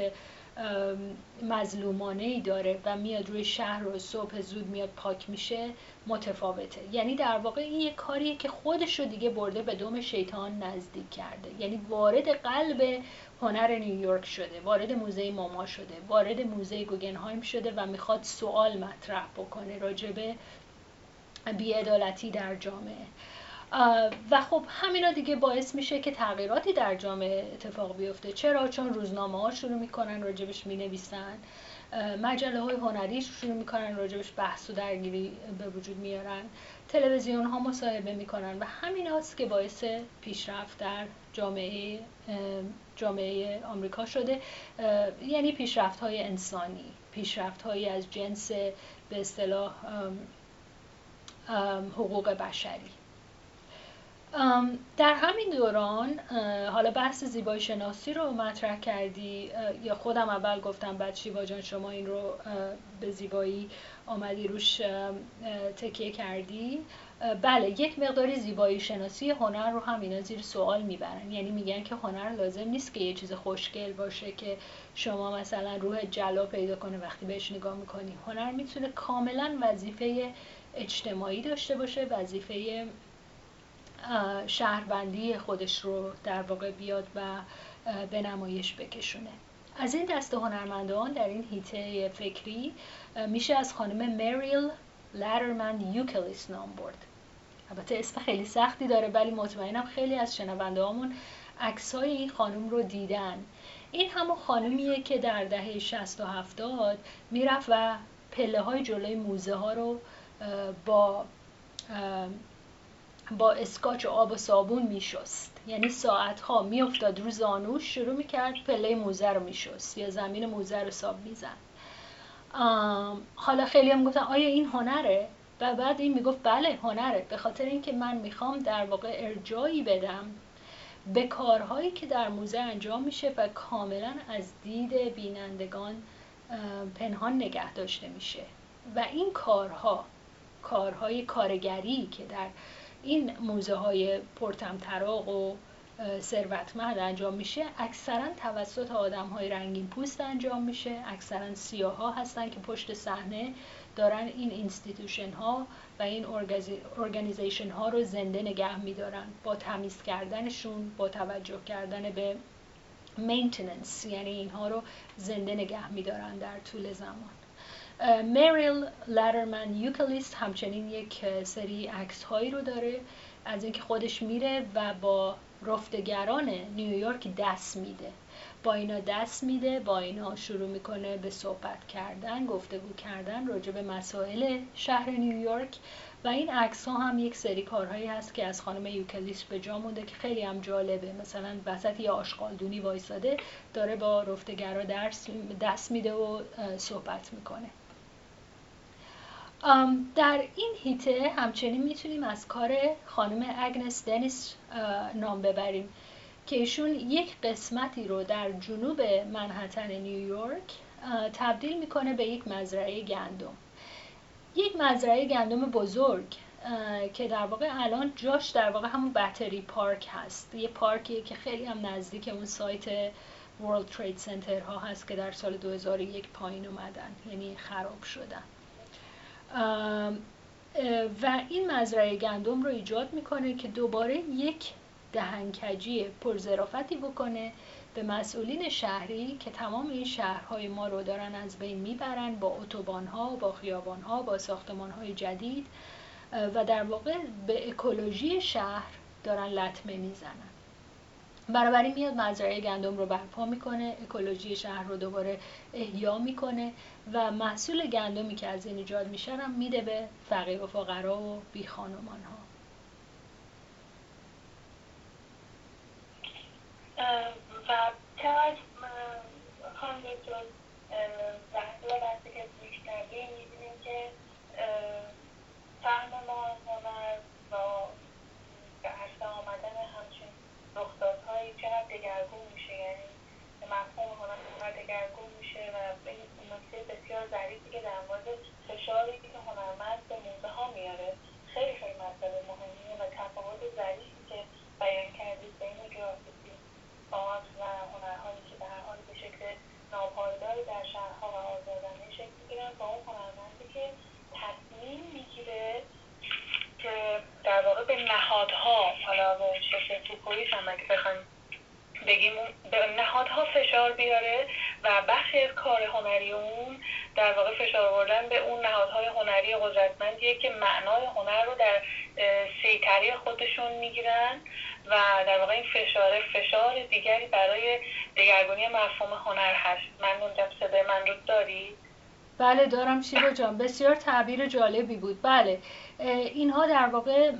مظلومانه‌ای داره و میاد روی شهر و صبح زود میاد پاک میشه متفاوته. یعنی در واقع این یک کاریه که خودش رو دیگه برده به دم شیطان نزدیک کرده، یعنی وارد قلب هنر نیویورک شده، وارد موزه موما شده، وارد موزه گوگنهایم شده و میخواد سوال مطرح بکنه راجبه بی‌عدالتی در جامعه و خب همینا دیگه باعث میشه که تغییراتی در جامعه اتفاق بیفته. چرا؟ چون روزنامه‌ها شروع میکنن راجبش مینویسن، مجله‌های هنری شروع میکنن راجبش بحث و درگیری به وجود میارن، تلویزیون‌ها مصاحبه میکنن و همیناست که باعث پیشرفت در جامعه آمریکا شده، یعنی پیشرفت‌های انسانی، پیشرفت‌های از جنس به اصطلاح حقوق بشری. در همین دوران حالا بحث زیبایی شناسی رو مطرح کردی، یا خودم اول گفتم بعد شیوا جان شما این رو به زیبایی آمدی روش تکیه کردی. بله، یک مقداری زیبایی شناسی هنر رو هم اینا زیر سوال میبرن، یعنی میگن که هنر لازم نیست که یه چیز خوشگل باشه که شما مثلا روح جلا پیدا کنه وقتی بهش نگاه میکنی. هنر میتونه کاملا وظیفه اجتماعی داشته باشه، وظیفه شهروندی خودش رو در واقع بیاد و به نمایش بکشونه. از این دسته هنرمندان در این هیته فکری میشه از خانم میریل لادرمن یوکلیس نام برد. البته اسم خیلی سختی داره، ولی مطمئنم خیلی از شنونده‌هامون عکس‌های این خانم رو دیدن. این همون خانمیه که در دهه 60 و 70 میرفت و پله‌های جلوی موزه ها رو با اسکاچ و آب و صابون میشست، یعنی ساعتها میافتاد رو زانوش، شروع میکرد پله موزه رو میشست یا زمین موزه رو صاب میزد. حالا خیلی هم گفتن آیا این هنره؟ و بعد این میگفت بله هنره، به خاطر اینکه من میخوام در واقع ارجاعی بدم به کارهایی که در موزه انجام میشه و کاملا از دید بینندگان پنهان نگه داشته میشه و این کارهای کارگری که در این موزه های پرطمطراق و ثروتمند انجام میشه اکثرا توسط آدم های رنگین پوست انجام میشه، اکثرا سیاه ها هستن که پشت صحنه دارن این اینستیتوشن ها و این ارگانیزیشن ها رو زنده نگه میدارن با تمیز کردنشون، با توجه کردن به مینتیننس، یعنی اینها رو زنده نگه میدارن در طول زمان. میریل لادرمن یوکلیس همچنین یک سری عکس هایی رو داره از اینکه خودش میره و با رفتگران نیویورک دست میده، با اینا دست میده، با اینا شروع میکنه به صحبت کردن، گفتگو کردن راجع به مسائل شهر نیویورک و این عکس ها هم یک سری کارهایی هست که از خانم یوکلیس به جا مونده که خیلی هم جالبه. مثلا وسط یه آشغالدونی وایساده داره با رفتگرا دست میده و صحبت میکنه. در این هیته همچنین میتونیم از کار خانم اگنس دنیس نام ببریم که ایشون یک قسمتی رو در جنوب منهتن نیویورک تبدیل میکنه به یک مزرعه گندم، یک مزرعه گندم بزرگ که در واقع الان جاش در واقع همون باتری پارک هست، یه پارکیه که خیلی هم نزدیک اون سایت ورلد ترید سنتر ها هست که در سال 2001 پایین اومدن، یعنی خراب شدن. و این مزرعه گندم رو ایجاد میکنه که دوباره یک دهنکجی پرظرافتی بکنه به مسئولین شهری که تمام این شهرهای ما رو دارن از بین میبرن با اتوبان‌ها، با خیابان‌ها، با ساختمان‌های جدید و در واقع به اکولوژی شهر دارن لطمه میزنن. بنابراین میاد مزرعه گندم رو برپا میکنه، اکولوژی شهر رو دوباره احیا میکنه و محصول گندمی که از این ایجاد میشه هم میده به فقیر و فقرا و بی خانمان ها. و چقدر خانم دکتر زهرا بسته که بیشترگی میبینیم که فهم ما هنر با به هسته آمدن همچین رخدادهایی چقدر دگرگون میشه، یعنی مفهوم هنر دگرگون میشه و این نکته بسیار ظریفی که در مورد فشاری که هنرمند به موزه ها میاره خیلی خیلی مسئله مهمیه و تفاوت ظریفی که بیان کردید به این جاست آنت و هنرهایی که به هر حال به شکل ناپایداری در شهرها و آزادانه شکل می‌گیرن با اون هنرمندی که تصمیم می‌گیره که در واقع به نهادها، حالا به شکل فوکویسم هم اگه بخوایم بگیم به نهادها فشار بیاره و بخشی از کار هنری اون در واقع فشار آوردن به اون نهادهای هنری قدرتمندیه که معنای هنر رو در سیطره خودشون می‌گیرن و در واقع این فشار دیگری برای دگرگونی مفهوم هنر هست. ممنون جناب. صدای من رو داری؟ بله دارم شیوا جان، بسیار تعبیر جالبی بود. بله اینها در واقع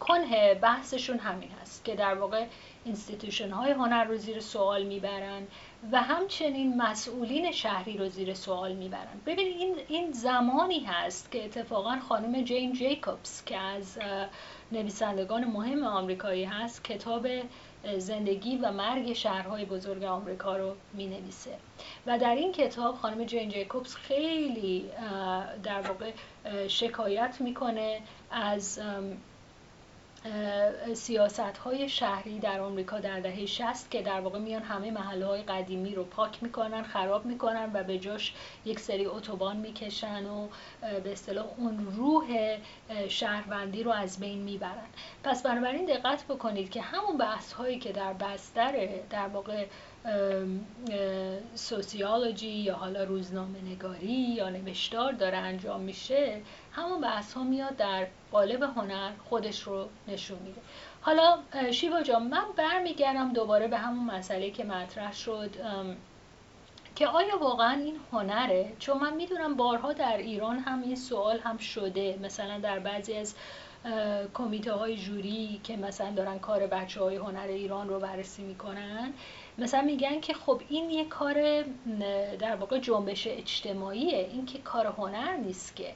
کنه بحثشون همین هست که در واقع اینستیتوشن های هنر رو زیر سوال میبرن و همچنین مسئولین شهری رو زیر سوال میبرن. ببینید این زمانی هست که اتفاقا خانم جین جیکوبس که از نویسندگان مهم آمریکایی هست کتاب زندگی و مرگ شهرهای بزرگ آمریکا رو می نویسه و در این کتاب خانم جین جیکوبس خیلی در واقع شکایت میکنه از سیاست‌های شهری در آمریکا در دهه 60 که در واقع میان همه محله‌های قدیمی رو پاک میکنن، خراب میکنن و به جاش یک سری اتوبان میکشن و به اصطلاح اون روح شهروندی رو از بین میبرن. پس بنابراین دقت بکنید که همون بحث‌هایی که در بستر در واقع سوسیولوژی یا حالا روزنامه‌نگاری یا نوشتار داره انجام میشه، همون بحث ها میاد در قالب هنر خودش رو نشون میده. حالا شیوا جان من برمیگردم دوباره به همون مسئله که مطرح شد که آیا واقعا این هنره؟ چون من میدونم بارها در ایران هم این سوال هم شده، مثلا در بعضی از کمیته های جوری که مثلا دارن کار بچه های هنر ایران رو بررسی میکنن، مثلا میگن که خب این یه کار در واقع جنبش اجتماعیه، این که کار هنر نیست، که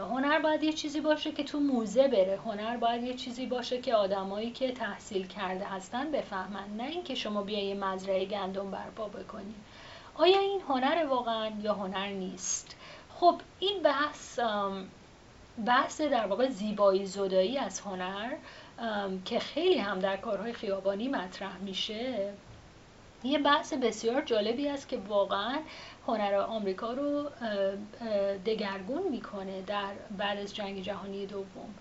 هنر باید یه چیزی باشه که تو موزه بره، هنر باید یه چیزی باشه که آدمایی که تحصیل کرده هستن بفهمن، نه اینکه شما بیای یه مزرعه گندم برپا بکنی. آیا این هنر واقعا یا هنر نیست؟ خب این بحث در واقع زیبایی زدایی از هنر که خیلی هم در کارهای خیابانی مطرح میشه، یه بحث بسیار جالبی است که واقعا هنر آمریکا رو دگرگون میکنه در بعد از جنگ جهانی دوم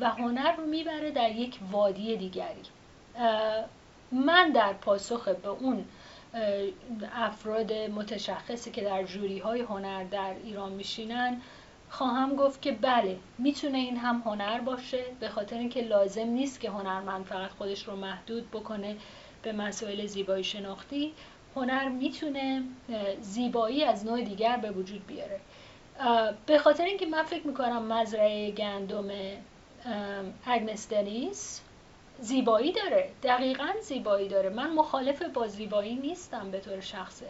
و هنر رو میبره در یک وادی دیگری. من در پاسخ به اون افراد متشخصی که در جوری های هنر در ایران میشینن خواهم گفت که بله، میتونه این هم هنر باشه، به خاطر اینکه لازم نیست که هنرمند فقط خودش رو محدود بکنه به مسائل زیبایی شناختی. هنر میتونه زیبایی از نوع دیگر به وجود بیاره، به خاطر اینکه من فکر میکنم مزرعه گندم اگنس دنیس زیبایی داره، دقیقاً زیبایی داره. من مخالف با زیبایی نیستم به طور شخصه،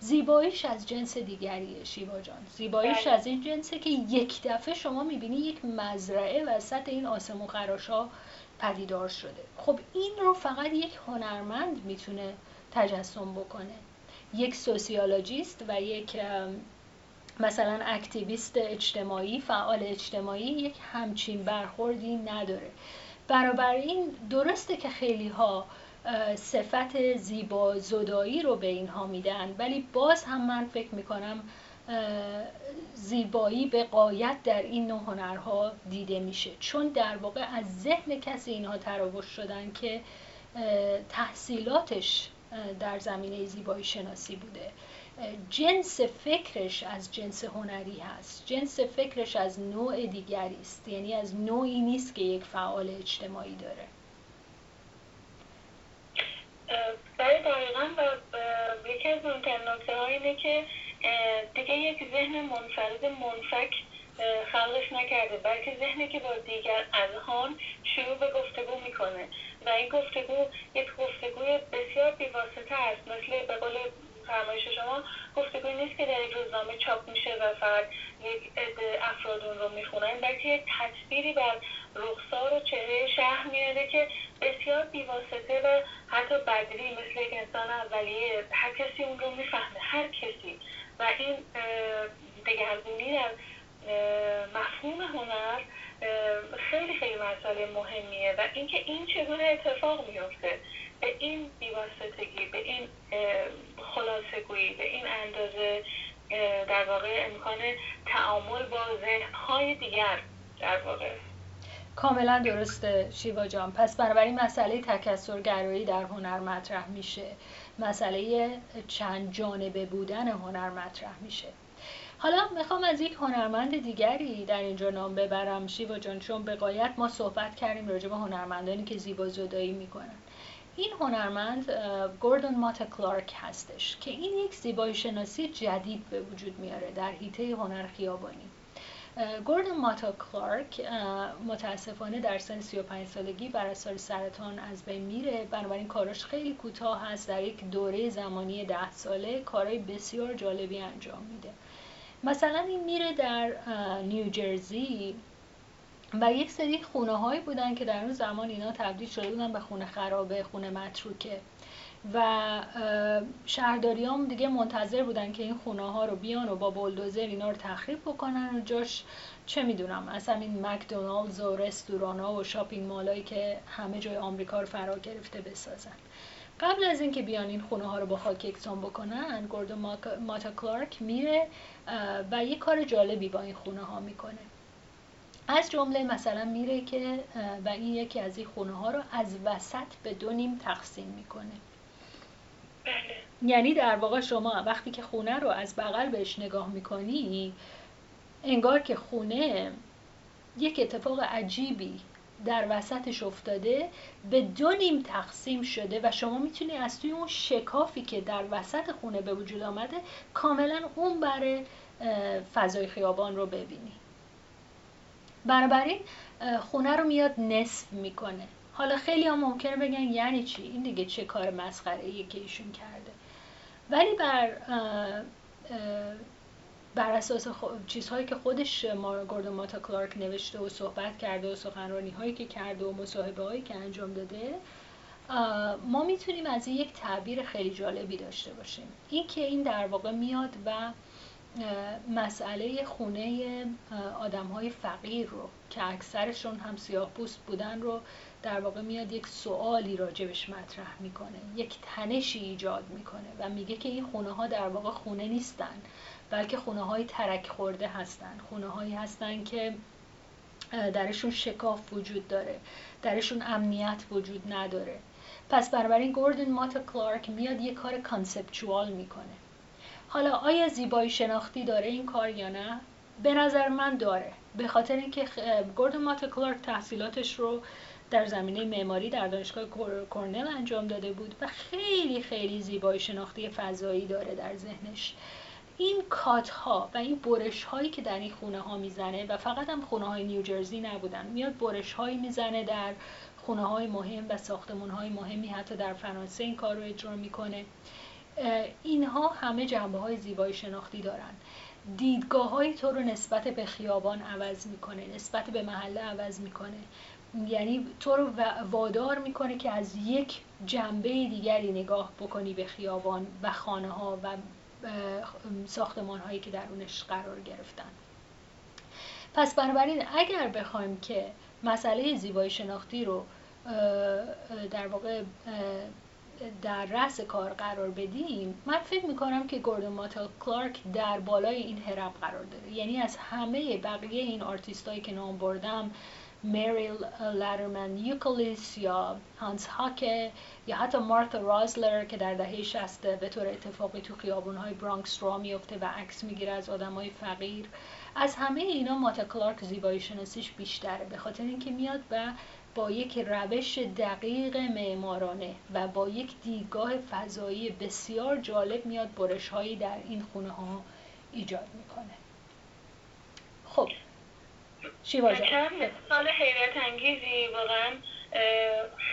زیباییش از جنس دیگریه شیوا جان، زیباییش از این جنسه که یک دفعه شما میبینی یک مزرعه وسط این آسمون خراشا پدیدار شده. خب این رو فقط یک هنرمند میتونه تجسم بکنه، یک سوسیولوژیست و یک مثلا اکتیویست اجتماعی، فعال اجتماعی یک همچین برخوردی نداره. بنابراین درسته که خیلی ها صفت زیبا زدایی رو به اینها میدن، ولی باز هم من فکر میکنم زیبایی به غایت در این نوع هنرها دیده میشه، چون در واقع از ذهن کسی اینها تراوش شدن که تحصیلاتش در زمینه زیبایی شناسی بوده، جنس فکرش از جنس هنری هست، جنس فکرش از نوع دیگری است، یعنی از نوعی نیست که یک فعال اجتماعی داره. برای دقیقا و یکی از مهمترین نکته‌ها اینه که دیگه یک ذهن منفرد منفک خلقش نکرده، بلکه ذهنی که با دیگر اذهان شروع به گفتگو میکنه و این گفتگو یک گفتگوی بسیار بیواسطه است. مثل به قول فرمایش شما گفتگوی نیست که در یک روزنامه چاپ میشه و فقط یک عده افراد اون رو میخونن، بلکه یک تصویری بر رخسار و چهره شهر میاده که بسیار بیواسطه و حتی بدری، مثل یک انسان اولیه، هر کسی اون رو میفهمه، هر کسی. و این دگرگونی در مفهوم هنر خیلی خیلی مسئله مهمیه و اینکه این چگونه اتفاق میفته، به این بی‌واسطگی، به این خلاصه‌گویی، به این اندازه در واقع امکان تعامل با ذهن‌های دیگر در واقع. کاملا درسته شیوا جان. پس بنابراین مسئله تکثرگرایی در هنر مطرح میشه، مسئله چند جانبه بودن هنر مطرح میشه. حالا میخوام از یک هنرمند دیگری در اینجا نام ببرم شیوا جان، چون به غایت ما صحبت کردیم راجع به هنرمندانی که زیبازدایی میکنن. این هنرمند گوردون ماتا کلارک هستش که این یک زیبایی شناسی جدید به وجود میاره در حیطه هنر خیابانی. گوردون ماتا کلارک متاسفانه در سن 35 سالگی بر اثر سرطان از بین میره، بنابراین کاراش خیلی کوتاه هست. در یک دوره زمانی 10 ساله کارهای بسیار جالبی انجام میده. مثلا این میره در نیوجرسی و یک سری خونه‌هایی بودن که در اون زمان اینا تبدیل شده بودن به خونه خرابه، خونه متروکه و شهرداریام دیگه منتظر بودن که این خونه‌ها رو بیان و با بولدوزر اینا رو تخریب بکنن و جاش چه میدونم اصلا این مکدونالدز و رستوران‌ها و شاپینگ مالایی که همه جای آمریکا رو فرا گرفته بسازن. قبل از اینکه بیان این خونه ها رو با خاک یکسان بکنن، گوردون ماتا کلارک میره و یک کار جالبی با این خونه ها میکنه. از جمله مثلا میره که و این یکی از این خونه ها رو از وسط به 2 نیم تقسیم میکنه. بله. یعنی در واقع شما وقتی که خونه رو از بغل بهش نگاه میکنی، انگار که خونه یک اتفاق عجیبی در وسطش افتاده به دو نیم تقسیم شده و شما میتونی از توی اون شکافی که در وسط خونه به وجود آمده کاملا اون بر فضای خیابان رو ببینی. بنابراین خونه رو میاد نصف میکنه. حالا خیلی ها ممکنه بگن یعنی چی؟ این دیگه چه کار مسخره‌ایه که ایشون کرده. ولی بر اساس چیزهایی که خودش گوردون ماتا کلارک نوشته و صحبت کرده و سخنرانی‌هایی که کرده و مصاحبه‌هایی که انجام داده، ما میتونیم از این یک تعبیر خیلی جالبی داشته باشیم. این که این در واقع میاد و مسئله خونه آدم‌های فقیر رو که اکثرشون هم سیاه‌پوست بودن رو در واقع میاد یک سوالی راجبش مطرح میکنه، یک تنشی ایجاد میکنه و میگه که این خونه‌ها در واقع خونه نیستن، بلکه خونه‌های ترک خورده هستن، خونه‌هایی هستن که درشون شکاف وجود داره، درشون امنیت وجود نداره. پس بنابراین گوردون ماتا کلارک میاد یک کار کانسپچوال میکنه. حالا آیا زیبایی شناختی داره این کار یا نه؟ به نظر من داره، به خاطر اینکه گوردون ماتا کلارک تحصیلاتش رو در زمینه معماری در دانشگاه کرنل انجام داده بود و خیلی خیلی زیبایی شناختی فضایی داره در ذهنش. این کات ها و این برش هایی که در این خونه ها میزنه و فقط هم خونه های نیوجرسی نبودن، میاد برش هایی میزنه در خونه های مهم و ساختمون های مهمی، حتی در فرانسه این کار رو اجرا میکنه. اینها همه جنبه های زیبایی شناختی دارن. دیدگاه های تو رو نسبت به خیابان عوض میکنه، نسبت به محله عوض میکنه، یعنی تو رو وادار میکنه که از یک جنبه دیگری نگاه بکنی به خیابان و خانه ها و ساختمان هایی که درونش قرار گرفتن. پس بنابراین اگر بخوایم که مسئله زیبایی شناختی رو در واقع در رأس کار قرار بدیم، من فکر میکنم که گوردون ماتا کلارک در بالای این هرم قرار داره. یعنی از همه بقیه این آرتیستایی که نام بردم، میریل لادرمن یوکلیس یا هانس هاکه یا حتی مارتا رازلر که در دهه 60 به طور اتفاقی تو خیابون‌های برانکس را میفته و عکس میگیره از آدم‌های فقیر، از همه اینا ماتا کلارک زیبایی شناسیش بیشتره، به خاطر اینکه میاد و با یک روش دقیق معمارانه و با یک دیدگاه فضایی بسیار جالب میاد برش‌هایی در این خونه‌ها ایجاد میکنه. خب شیوا جان، سال حیرت انگیزی واقعا.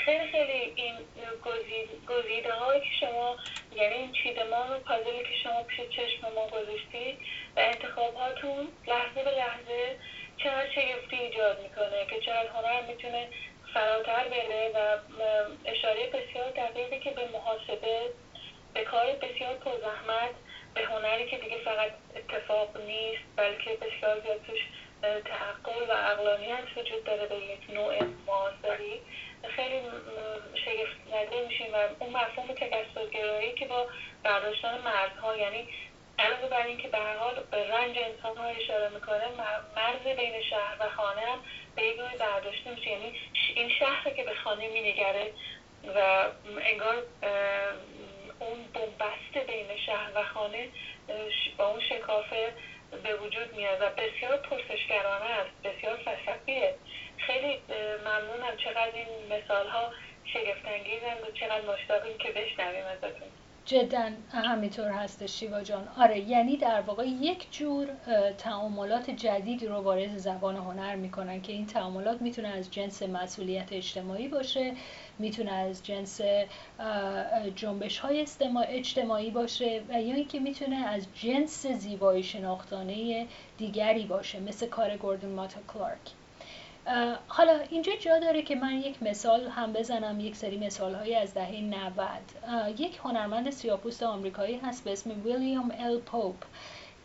خیلی خیلی این گزیده هایی که شما، یعنی این چیدمان و پازلی که شما پیش چشم ما گذاشتید و انتخاب هاتون لحظه به لحظه چقدر شگفتی ایجاد میکنه که چقدر هنر میتونه فراتر بره و اشاره بسیار دقیقی که به محاسبه، به کار بسیار پرزحمت، به هنری که دیگه فقط اتفاق نیست بلکه بسیار زیاد توش تحقل و عقلانیت وجود داره، به یک نوع معاصری. خیلی شگفت‌زده میشیم و اون مفهوم تکثرگرایی که با برداشتن مرزها، یعنی علاوه بر این که به هر حال به رنج انسان‌ها اشاره میکنه، مرز بین شهر و خانه هم به یک نوعی برداشته میشه. یعنی این شهر که به خانه مینگره و انگار اون بنبست بین شهر و خانه با اون شکافه به وجود میاد و بسیار پرسشگرانه است، بسیار فلسفیه. خیلی ممنونم، چقدر این مثال‌ها شگفت‌انگیزند و چقدر مشتاقیم که بشنویم ازتون. جدا همینطور هست شیوا جان. آره، یعنی در واقع یک جور تعاملات جدیدی رو وارد زبان هنر میکنن که این تعاملات میتونه از جنس مسئولیت اجتماعی باشه، میتونه از جنس جنبش های اجتماعی باشه و یا یعنی اینکه میتونه از جنس زیبایی شناختانه دیگری باشه، مثل کار گوردون ماتا کلارک. حالا اینجا جا داره که من یک مثال هم بزنم، یک سری مثال هایی از دهه 90. یک هنرمند سیاه‌پوست آمریکایی هست به اسم ویلیام ال پوپ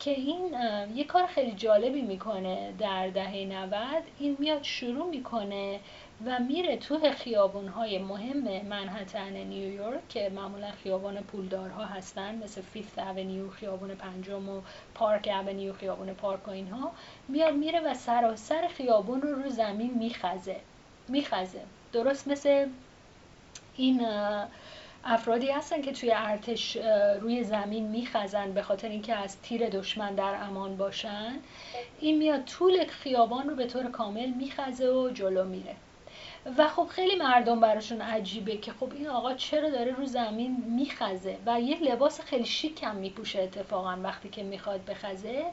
که این یک کار خیلی جالبی میکنه در دهه 90. این میاد شروع میکنه و میره تو خیابان‌های مهم منهتن نیویورک که معمولا خیابان پولدارها هستن، مثل فیفت اونیو، خیابان پنجم و پارک اونیو، خیابان پارک و اینها، میاد میره و سراسر خیابان رو رو زمین میخزه. درست مثل این افرادی هستن که توی ارتش روی زمین میخزن به خاطر اینکه از تیر دشمن در امان باشن. این میاد طول خیابان رو به طور کامل میخزه و جلو میره. و خب خیلی مردم براشون عجیبه که خب این آقا چرا داره رو زمین میخزه و یه لباس خیلی شیک هم میپوشه اتفاقا وقتی که میخواد بخزه،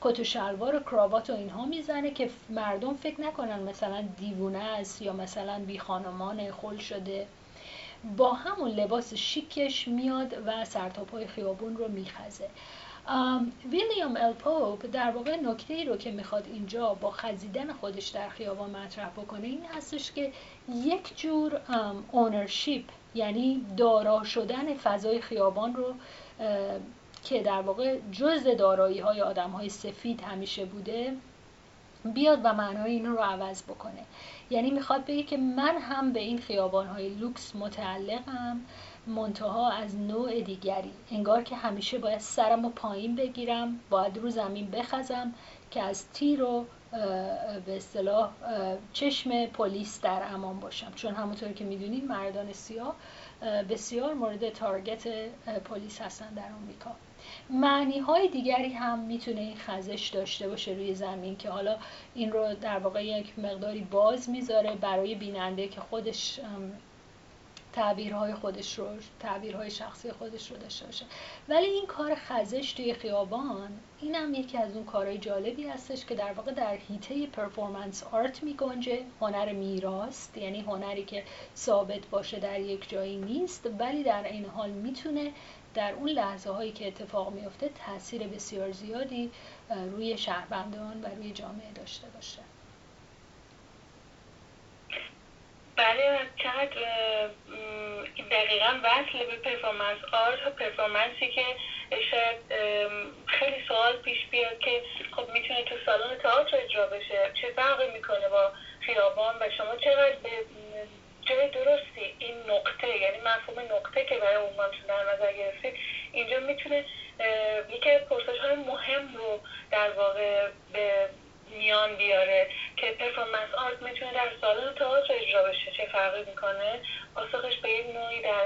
کت و شلوار و کراوات و اینها میزنه که مردم فکر نکنن مثلا دیوونه است یا مثلا بی خانمان خل شده. با همون لباس شیکش میاد و سرتاپای خیابون رو میخزه. ویلیام ال پوپ در واقع نکته ای رو که میخواد اینجا با خزیدن خودش در خیابان مطرح بکنه این هستش که یک جور اونرشیپ، یعنی دارا شدن فضای خیابان رو که در واقع جز دارایی های آدم های سفید همیشه بوده بیاد و معنای این رو عوض بکنه. یعنی میخواد بگه که من هم به این خیابان های لوکس متعلقم، منتها از نوع دیگری، انگار که همیشه باید سرمو پایین بگیرم، باید رو زمین بخزم که از تیر و به اصطلاح چشم پلیس در امان باشم، چون همونطور که میدونید مردان سیاه بسیار مورد تارگت پلیس هستن در آمریکا. معنی های دیگری هم میتونه این خزش داشته باشه روی زمین که حالا این رو در واقع یک مقداری باز میذاره برای بیننده که خودش تعبیرهای شخصی خودش رو داشته باشه. ولی این کار خزش توی خیابان، این هم یکی از اون کارهای جالبی هستش که در واقع در حیطه پرفورمنس آرت میگنجه، هنر میراست، یعنی هنری که ثابت باشه در یک جایی نیست ولی در این حال میتونه در اون لحظه هایی که اتفاق میفته تاثیر بسیار زیادی روی شهروندان و روی جامعه داشته باشه. بله، چقدر دقیقا وصل به پرفورمنس آرت و پرفورمنسی که شاید خیلی سوال پیش بیاد که خب میتونه تو سالن تئاتر اجرا بشه، چه فرقی میکنه با خیابان و شما چقدر به جای درستی این نقطه، یعنی مفهوم نقطه که برای عنوانتون در نظر گرفتید اینجا میتونه یکی از پرسش های مهم رو در واقع به میان بیاره که پرفورمنس آرت میتونه در سالن تئاتر اجرا بشه، چه فرقی میکنه. پاسخش به یک نوعی در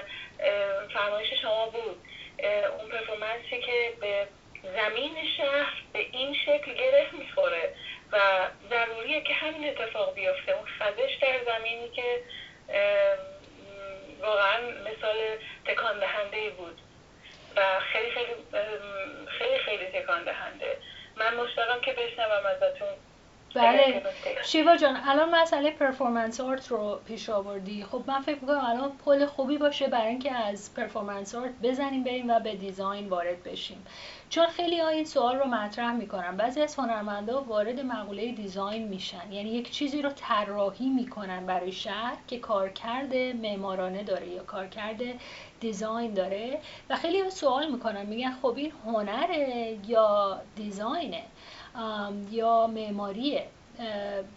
فرمایش شما بود، اون پرفورمنسی که به زمین شهر به این شکل گره میخوره و ضروریه که همین اتفاق بیفته، اون خزش در زمینی که واقعا مثال تکان دهنده بود و خیلی خیلی خیلی خیلی تکان دهنده. من مشتاقم که بشنوم ازتون. بله شیوا جان، الان مسئله پرفورمنس آرت رو پیش آوردی، خب من فکر می‌کنم الان پل خوبی باشه برای اینکه از پرفورمنس آرت بزنیم بریم و به دیزاین وارد بشیم، چون خیلی ها این سوال رو مطرح می‌کنن. بعضی از هنرمندا وارد مقوله دیزاین میشن، یعنی یک چیزی رو طراحی می‌کنن برای شهر که کارکرد معمارانه داره یا کارکرد دیزاین داره و خیلی ها سوال می‌کنن، میگن خب این هنره یا دیزاینه یا معماریه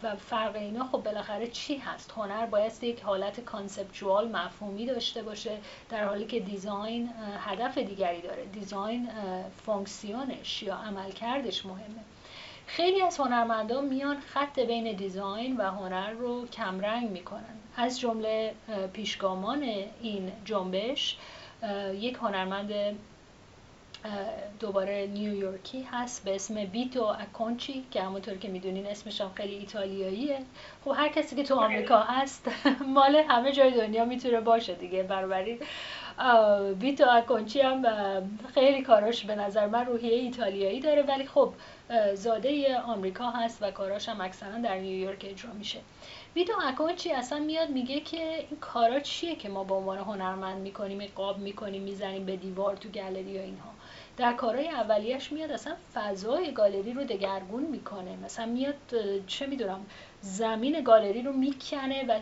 و فرق اینا خب بالاخره چی هست؟ هنر باید یک حالت کانسپچوال مفهومی داشته باشه در حالی که دیزاین هدف دیگری داره، دیزاین فانکسیونش یا عملکردش مهمه. خیلی از هنرمندان میان خط بین دیزاین و هنر رو کمرنگ میکنن. از جمله پیشگامان این جنبش یک هنرمند دوباره نیویورکی هست به اسم بیتو اکونچی که همونطور که میدونین اسمش هم خیلی ایتالیاییه. خب هر کسی که تو آمریکا هست مال همه جای دنیا میتونه باشه دیگه، برابری بیتو اکونچی هم خیلی کاراش به نظر من روحیه ایتالیایی داره ولی خب زاده آمریکا هست و کاراش هم اکثرا در نیویورک اجرا میشه. بیتو اکونچی اصلا میاد میگه که این کارا چیه که ما به عنوان هنرمند میکنیم، قاب میکنیم، میزنیم به دیوار تو گالری یا اینها. در کارهای اولیش میاد اصلا فضای گالری رو دگرگون میکنه، مثلا میاد چه میدونم زمین گالری رو میکنه و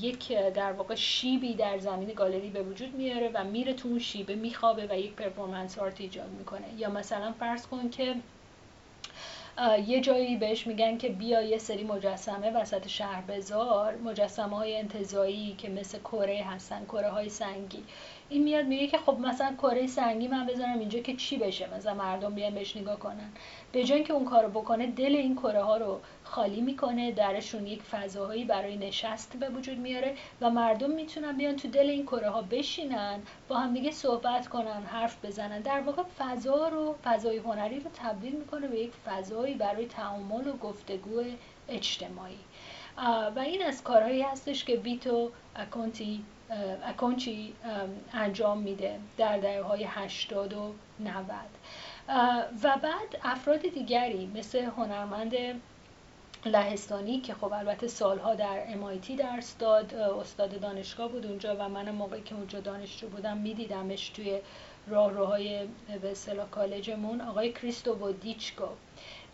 یک در واقع شیبی در زمین گالری به وجود میاره و میره تو اون شیبه میخوابه و یک پرفورمنس آرت ایجاد میکنه. یا مثلا فرض کن که یه جایی بهش میگن که بیا یه سری مجسمه وسط شهر بذار، مجسمه های انتزاعی که مثل کره هستن، کره های سنگی. این میاد میگه که خب مثلا کره سنگی من بذارم اینجا که چی بشه، مثلا مردم بیان بهش نگاه کنن. به جای اینکه اون کارو بکنه دل این کره ها رو خالی میکنه، درشون یک فضاهایی برای نشست به وجود میاره و مردم میتونن بیان تو دل این کره ها بشینن، با هم دیگه صحبت کنن، حرف بزنن. در واقع فضا رو، فضای هنری رو تبدیل میکنه به یک فضایی برای تعامل و گفتگو اجتماعی. و این از کارهایی هستش که بیتو اکونچی انجام میده در دهه‌های 80 و 90. و بعد افراد دیگری مثل هنرمند لهستانی که خب البته سالها در MIT درس داد، استاد دانشگاه بود اونجا و من موقعی که اونجا دانشجو بودم میدیدمش توی راهروهای به اصطلاح کالجمون، آقای کریستوودیچکو.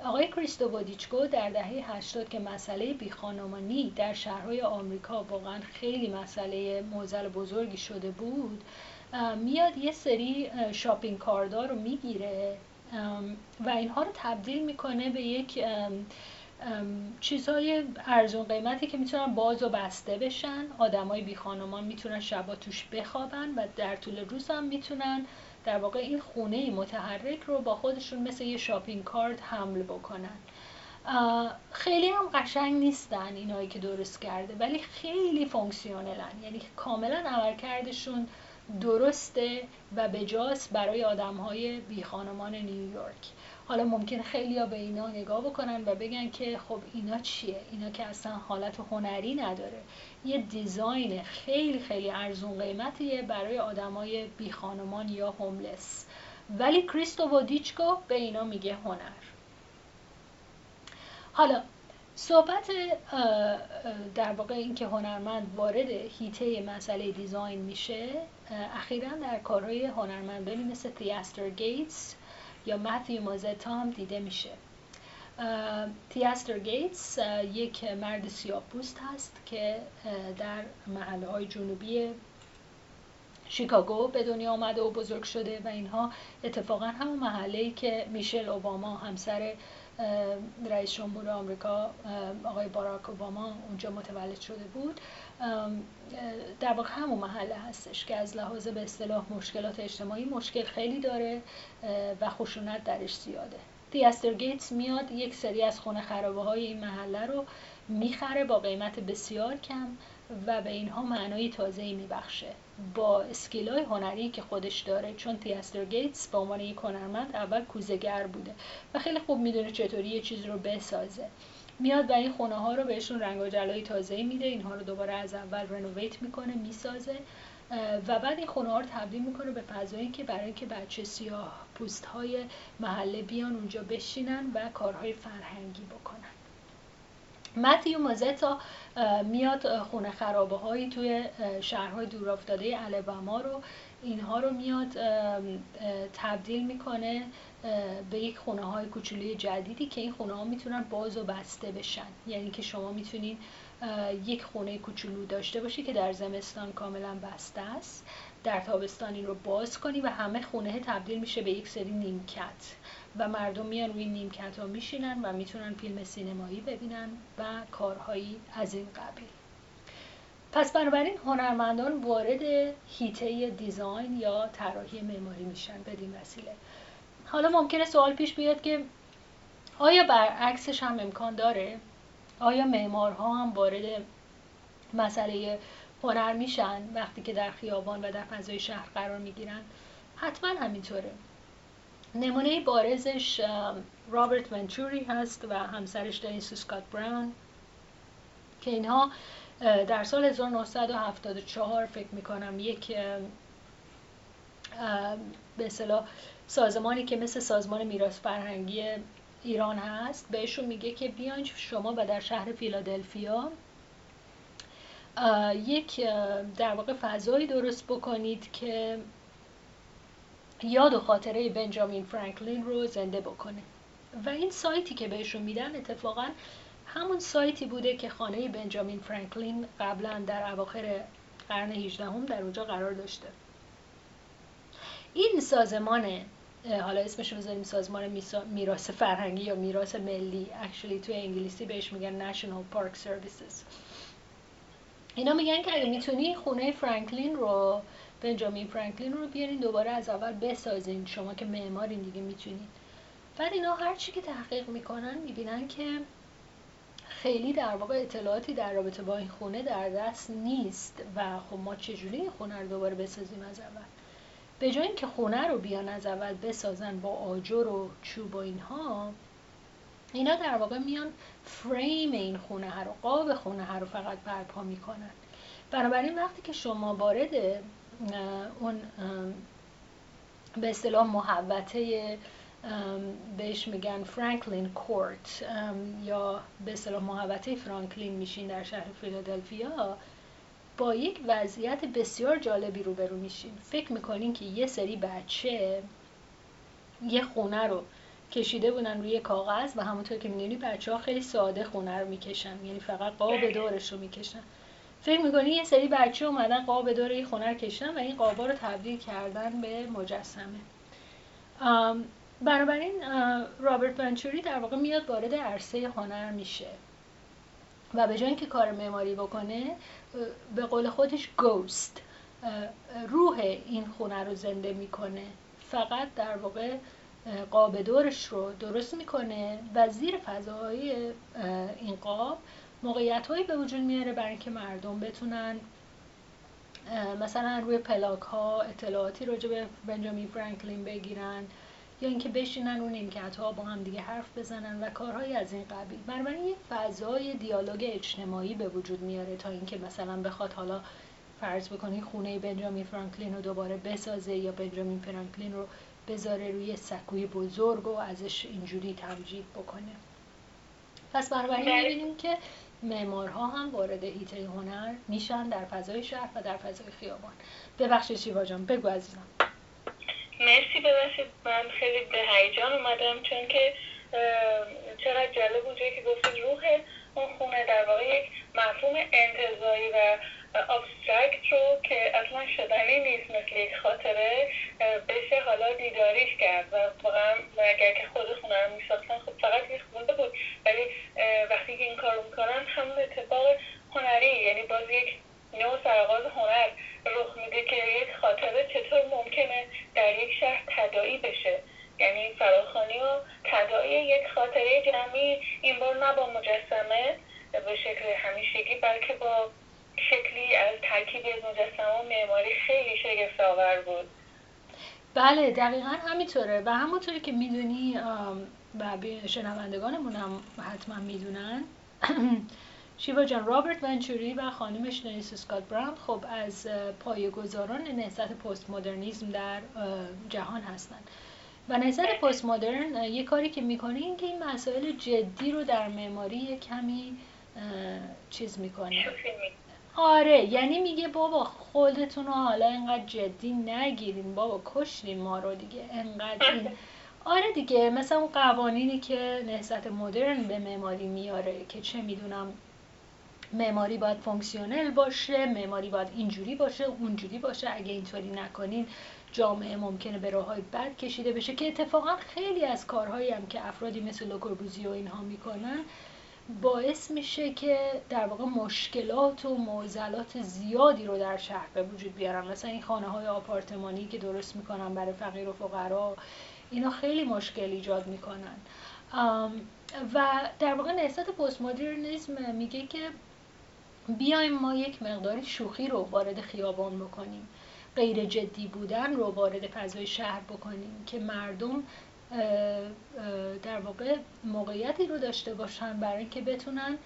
آقای کریستوودیچکو در دهه 80 که مسئله بیخانمانی در شهرهای آمریکا واقعا خیلی مسئله معضل بزرگی شده بود، میاد یه سری شاپینگ کاردار رو میگیره و اینها رو تبدیل میکنه به یک چیزهای ارزون قیمتی که میتونن باز و بسته بشن، آدمای بی خانمان میتونن شبا توش بخوابن و در طول روز هم میتونن در واقع این خونه متحرک رو با خودشون مثل یه شاپینگ کارت حمل بکنن. خیلی هم قشنگ نیستن اینایی که درست کرده، ولی خیلی فانکشنالن، یعنی کاملا عملکردشون درسته و بجاست برای آدم‌های بی خانمان نیویورک. حالا ممکن خیلی ها به اینا نگاه بکنن و بگن که خب اینا چیه؟ اینا که اصلا حالت هنری نداره. یه دیزاین خیلی خیلی ارزون قیمتیه برای آدمای بی خانمان یا هوملس. ولی کریستوودیچکو به اینا میگه هنر. حالا صحبت در واقع این که هنرمند وارد حیطه مسئله دیزاین میشه، اخیراً در کارهای هنرمندانی مثل تیستر گیتس یا متیو مازتا هم دیده میشه. تیستر گیتس یک مرد سیاه‌پوست هست که در محله‌های جنوبی شیکاگو به دنیا آمده و بزرگ شده و اینها اتفاقا همون محله‌ای که میشل اوباما همسر رئیس جمهور آمریکا آقای باراک اوباما اونجا متولد شده بود، در واقع همون محله هستش که از لحاظ به اصطلاح مشکلات اجتماعی مشکل خیلی داره و خشونت درش زیاده. تیستر گیتس میاد یک سری از خونه خرابه های این محله رو میخره با قیمت بسیار کم و به اینها معنای تازه‌ای میبخشه با اسکیل‌های هنری که خودش داره، چون تیستر گیتس به عنوان یک هنرمند اول کوزه‌گر بوده و خیلی خوب میدونه چطوری یه چیز رو بسازه. میاد و این خونه‌ها رو بهشون رنگ و جلای تازه‌ای میده، اینها رو دوباره از اول رنوویت میکنه، میسازه و بعد این خونه‌ها رو تبدیل میکنه به فضایی که برای که بچه سیاه پوست‌های محله بیان اونجا بشینن و کارهای فرهنگی بکنن. متیو مازتا میاد خونه خرابه هایی توی شهرهای دورافتاده الاباما رو، اینها رو میاد تبدیل میکنه به یک خونه های کوچولوی جدیدی که این خونه ها میتونن باز و بسته بشن، یعنی که شما میتونین یک خونه کوچولو داشته باشی که در زمستان کاملا بسته است، در تابستان این رو باز کنی و همه خونه تبدیل میشه به یک سری نیمکت و مردم میان روی نیمکت ها میشینن و میتونن فیلم سینمایی ببینن و کارهایی از این قبیل. پس بنابراین هنرمندان وارد حیطه دیزاین یا طراحی معماری میشن بدین وسیله. حالا ممکنه سوال پیش بیاد که آیا برعکسش هم امکان داره؟ آیا معمارها هم وارد مسئله هنر میشن وقتی که در خیابان و در فضای شهر قرار میگیرن؟ حتما همینطوره. نمونه بارزش رابرت ونچوری هست و همسرش دنیس اسکات براون که اینها در سال 1974 فکر میکنم یک به اصطلاح سازمانی که مثل سازمان میراث فرهنگی ایران هست بهشون میگه که بیاین شما و در شهر فیلادلفیا یک در واقع فضایی درست بکنید که یاد و خاطره بنجامین فرانکلین رو زنده بکنه و این سایتی که بهشون میدن اتفاقا همون سایتی بوده که خانه بنجامین فرانکلین قبلا در اواخر قرن 18 هم در اونجا قرار داشته. این سازمانه، حالا اسمش رو بذاریم سازمان میراث فرهنگی یا میراث ملی، actually توی انگلیسی بهش میگن National Park Services. اینا میگن که اگه میتونی خونه فرانکلین رو، بنجامین فرانکلین رو بیارین دوباره از اول بسازین، شما که معمارین دیگه میتونین. بعد اینا هر چی که تحقیق میکنن میبینن که خیلی در واقع اطلاعاتی در رابطه با این خونه در دست نیست و خب ما چجوری این خونه رو دوباره بسازیم از اول؟ به جای این که خونه رو بیان از اول بسازن با آجر و چوب و اینها، اینا در واقع میان فریم این خونه رو، قاب خونه رو فقط برپا میکنن. بنابراین وقتی که شما وارد اون به اصطلاح محوطه بهش میگن فرانکلین کورت یا به اصطلاح محوطه فرانکلین میشین در شهر فیلادلفیا، با یک وضعیت بسیار جالبی روبرو میشین. فکر میکنین که یه سری بچه یه خونه رو کشیده بودن روی کاغذ و همونطور که میدونی بچه ها خیلی ساده خونه رو میکشن، یعنی فقط قاب دورش رو میکشن. فکر میکنین یه سری بچه اومدن قاب دور این خونه رو کشیدن و این قابا رو تبدیل کردن به مجسمه. بنابراین رابرت ونچوری در واقع میاد وارد عرصه هنر میشه و به جای اینکه کار معماری بکنه، به قول خودش گوست، روح این خونه رو زنده میکنه. فقط در واقع قاب دورش رو درست میکنه و زیر فضاهای این قاب موقعیت‌هایی به وجود میاره برای اینکه مردم بتونن مثلا روی پلاک ها اطلاعاتی راجع به بنجامین فرانکلین بگیرن یا اینکه بشینن اون نیمکت‌ها با هم دیگه حرف بزنن و کارهای از این قبیل. بنابراین یه فضای دیالوگ اجتماعی به وجود میاره تا اینکه مثلا بخواد حالا فرض بکنی خونه بنجامین فرانکلین رو دوباره بسازه یا بنجامین فرانکلین رو بذاره روی سکوی بزرگ و ازش اینجوری تمجید بکنه. پس بنابراین می‌بینیم که معمارها هم وارد هیته هنر میشن در فضای شهر و در فضای خیابان. ببخشید شیوا جان، بگو عزیزم. مرسی. ببخشید من خیلی به هیجان اومدم چون که چرا جالب بود که گفتید روح اون خونه در واقع یک مفهوم انتزاعی و ابسترکت رو که اصلا شدنی نیست، مثل یک خاطره بشه حالا دیداریش کرد. و واقعا اگر که خود خونه رو میساختن خب فقط یک خونه بود، ولی وقتی که این کار رو میکنن همون اتفاق هنری، یعنی باز یک نوع سرآغاز هنر رخ میده که یک خاطره چطور ممکنه در یک شهر تداعی بشه، یعنی فراخوانی و تداعی یک خاطره جمعی، این بار نه با مجسمه به شکل همیشگی بلکه با شکلی از ترکیب مجسمه و معماری. خیلی شگفت‌آور بود. بله دقیقاً همینطوره و همونطوری که میدونی و شنوندگانمون هم حتما میدونن شیوا جان، رابرت ونچوری و خانمش دنیس اسکات براون خب از پایه‌گذاران نهضت پست مدرنیسم در جهان هستند. و نهضت پست مدرن یه کاری که میکنه این که این مسائل جدی رو در معماری کمی چیز میکنه. آره، یعنی میگه بابا خودتون رو حالا اینقدر جدی نگیرین، بابا کشتین ما رو دیگه اینقدر این. آره دیگه، مثلا اون قوانینی که نهضت مدرن به معماری میاره که چه میدونم معماری باید فانکشنال باشه، معماری باید اینجوری باشه، اونجوری باشه، اگه اینطوری نکنین جامعه ممکنه به راه‌های بد کشیده بشه، که اتفاقا خیلی از کارهایی هم که افرادی مثل لوکوربوزی و اینها میکنن باعث میشه که در واقع مشکلات و معضلات زیادی رو در شهر به وجود بیارن. مثلا این خانه‌های آپارتمانی که درست میکنن برای فقیر و فقرا، اینا خیلی مشکل ایجاد میکنن. و در واقع نهضت پست مدرنیسم میگه که بیایم ما یک مقداری شوخی رو وارد خیابان بکنیم، غیر جدی بودن رو وارد فضای شهر بکنیم که مردم در واقع موقعیتی رو داشته باشن برای اینکه بتونن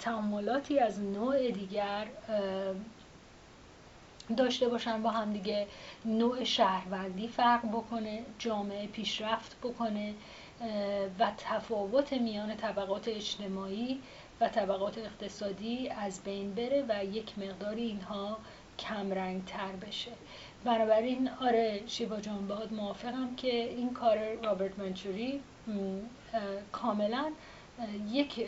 تعاملاتی از نوع دیگر داشته باشن با هم دیگه، نوع شهروندی فرق بکنه، جامعه پیشرفت بکنه و تفاوت میان طبقات اجتماعی و طبقات اقتصادی از بین بره و یک مقداری اینها کمرنگ تر بشه. بنابراین آره شیوا جان، باهات موافقم که این کار رابرت ونچوری کاملا یک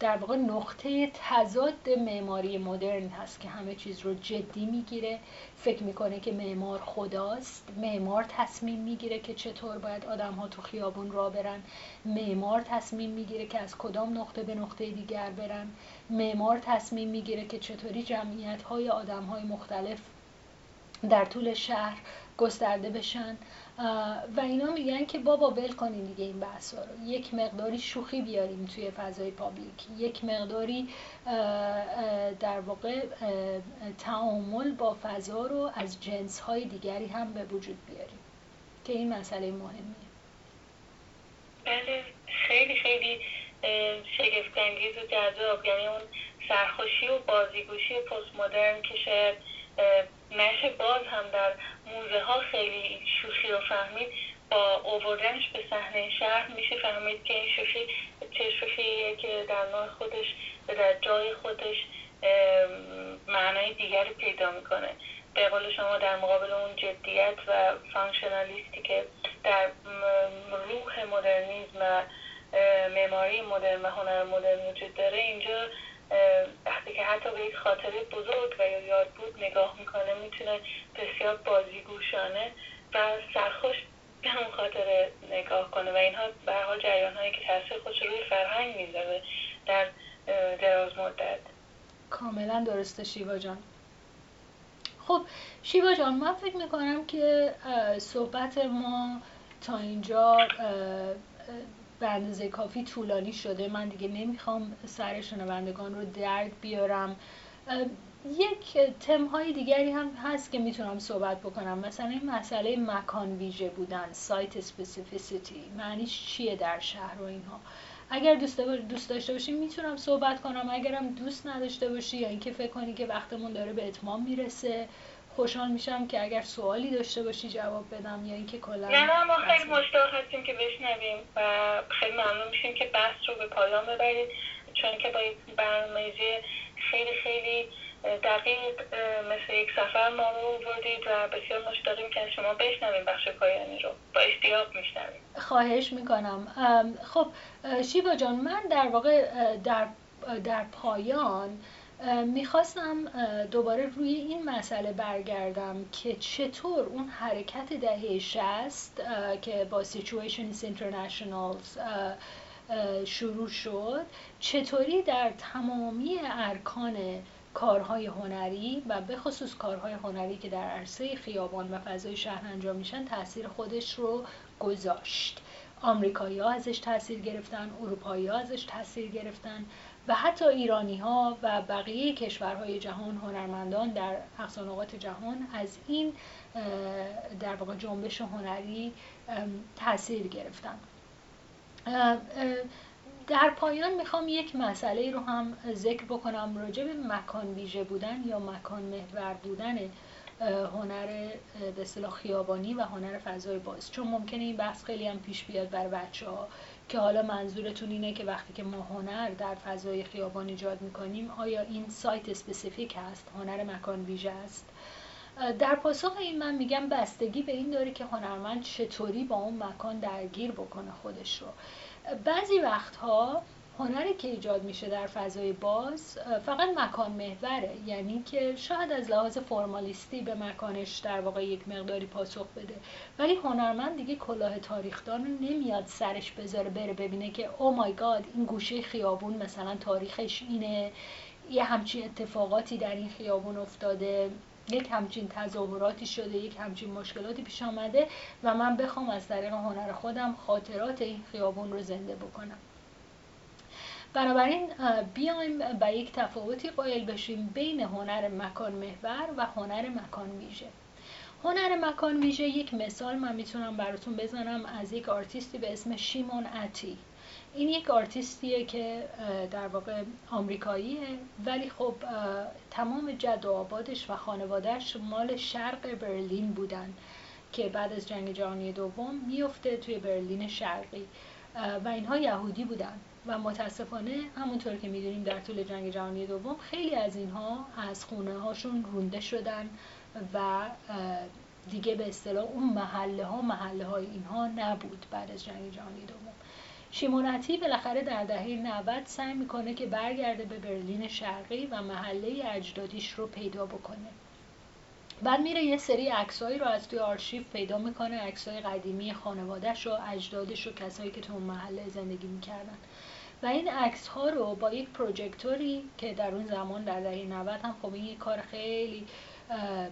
در واقع نقطه تضاد معماری مدرن هست که همه چیز رو جدی میگیره، فکر میکنه که معمار خداست، معمار تصمیم میگیره که چطور باید آدم ها تو خیابون را برن، معمار تصمیم میگیره که از کدام نقطه به نقطه دیگر برن، معمار تصمیم میگیره که چطوری جمعیت های آدم های مختلف در طول شهر گسترده بشن و اینا. میگن که بابا ول کنین دیگه این بحثا رو، یک مقداری شوخی بیاریم توی فضای پابلیک، یک مقداری در واقع تعامل با فضا رو از جنس‌های دیگری هم به وجود بیاریم که این مسئله مهمیه. بله خیلی خیلی شگفت‌انگیز و جذاب، یعنی اون سرخوشی و بازیگوشی پست مدرن که شاید نشه باز هم در موزه ها خیلی شوخی رو فهمید، با آوردنش به صحنه شهر میشه فهمید که این شوخی چه شوخیه که در نوع خودش و در جای خودش معنای دیگری پیدا میکنه. به قول شما در مقابل اون جدیت و فانکشنالیستی که در روح مدرنیسم و معماری مدرن و هنر مدرن وجود داره، اینجا وقتی که حتی به یک خاطره بزرگ و یا یاد بود نگاه میکنه، میتونه بسیار بازیگوشانه و سرخوش به اون خاطره نگاه کنه و اینها به هر حال جریان‌هایی که تاثیر خودش روی فرهنگ میذاره در دراز مدت. کاملا درسته شیوا جان. خب شیوا جان، من فکر میکنم که صحبت ما تا اینجا به اندازه کافی طولانی شده. من دیگه نمیخوام سر شنوندگان رو درد بیارم. یک تمهای دیگری هم هست که میتونم صحبت بکنم، مثلا این مسئله مکان ویژه بودن، سایت اسپسیفیسیتی، معنیش چیه در شهر و اینها. اگر دوست داشته باشی میتونم صحبت کنم، اگرم دوست نداشته باشی یا اینکه فکر کنی که وقتمون داره به اتمام میرسه، خوشحال میشم که اگر سوالی داشته باشی جواب بدم یا اینکه کلا. نه ما خیلی مشتاق هستیم که بشنویم و خیلی ممنون میشیم که بحث رو به پایان ببرید، چون که با یک برنامه‌ریزی خیلی خیلی دقیق مثل یک سفر ما رو بردید و بسیار مشتاقیم که شما بشنویم بخش پایانی رو، با اشتیاق میشنویم. خواهش میکنم. خب شیوا جان، من در واقع در پایان میخواستم دوباره روی این مسئله برگردم که چطور اون حرکت دهه 60 که با سیتواسیونیست اینترنشنال شروع شد، چطوری در تمامی ارکان کارهای هنری و به خصوص کارهای هنری که در عرصه خیابان و فضای شهر انجام میشن تأثیر خودش رو گذاشت. آمریکایی‌ها ازش تأثیر گرفتن، اروپایی‌ها ازش تأثیر گرفتن و حتی ایرانی‌ها و بقیه کشورهای جهان، هنرمندان در اقصان نقاط جهان از این در واقع جنبش هنری تأثیر گرفتن. در پایان میخوام یک مسئله رو هم ذکر بکنم راجع به مکان ویژه بودن یا مکان محور بودن هنر به اصطلاح خیابانی و هنر فضای باز، چون ممکنه این بحث خیلی هم پیش بیاد برای بچه‌ها که حالا منظورتون اینه که وقتی که ما هنر در فضای خیابان ایجاد میکنیم آیا این سایت اسپسیفیک هست، هنر مکان ویژه است؟ در پاسخ این من میگم بستگی به این داره که هنرمند چطوری با اون مکان درگیر بکنه خودش رو. بعضی وقتها هنری که ایجاد میشه در فضای باز فقط مکان محوره، یعنی که شاید از لحاظ فرمالیستی به مکانش در واقع یک مقداری پاسخ بده، ولی هنرمند دیگه کلاه تاریخدان رو نمیاد سرش بذاره بره ببینه که او مای گاد این گوشه خیابون مثلا تاریخش اینه، یه همچین اتفاقاتی در این خیابون افتاده، یک همچین تظاهراتی شده، یک همچین مشکلاتی پیش آمده و من بخوام از طریق هنر خودم خاطرات این خیابون رو زنده بکنم. بنابراین بیایم با یک تفاوتی قائل بشیم بین هنر مکان محور و هنر مکان ویژه. هنر مکان ویژه، یک مثال من میتونم براتون بزنم از یک آرتیستی به اسم شیمون اتی. این یک آرتیستیه که در واقع آمریکاییه، ولی خب تمام جد و آبادش و خانوادهش مال شرق برلین بودن که بعد از جنگ جهانی دوم میفته توی برلین شرقی و اینها یهودی بودن و متاسفانه همونطور که میدونیم در طول جنگ جهانی دوم خیلی از اینها از خونه هاشون رونده شدن و دیگه به اصطلاح اون محله های اینها نبود بعد از جنگ جهانی دوم. شیمون اتی بالاخره در دهه 90 سعی میکنه که برگرده به برلین شرقی و محله اجدادیش رو پیدا بکنه. بعد میره یه سری عکسایی رو از توی آرشیو پیدا میکنه، عکسای قدیمی خانواده‌ش و اجدادش و کسایی که تو اون محله زندگی میکردن و این عکس‌ها رو با یک پروژکتوری که در اون زمان در دهه 90 هم خب این یه کار خیلی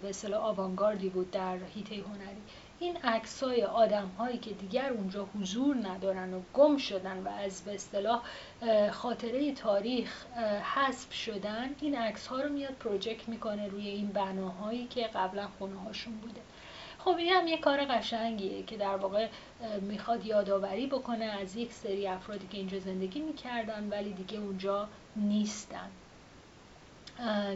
به اصطلاح آوانگاردی بود در حیطه هنری، این عکسای آدم‌هایی که دیگر اونجا حضور ندارن و گم شدن و از به اصطلاح خاطره تاریخ حذف شدن، این عکس‌ها رو میاد پروژکت میکنه روی این بناهایی که قبلا خونه‌هاشون بوده. خب این هم یه کار قشنگیه که در واقع میخواد یادآوری بکنه از یک سری افرادی که اینجا زندگی میکردن ولی دیگه اونجا نیستن،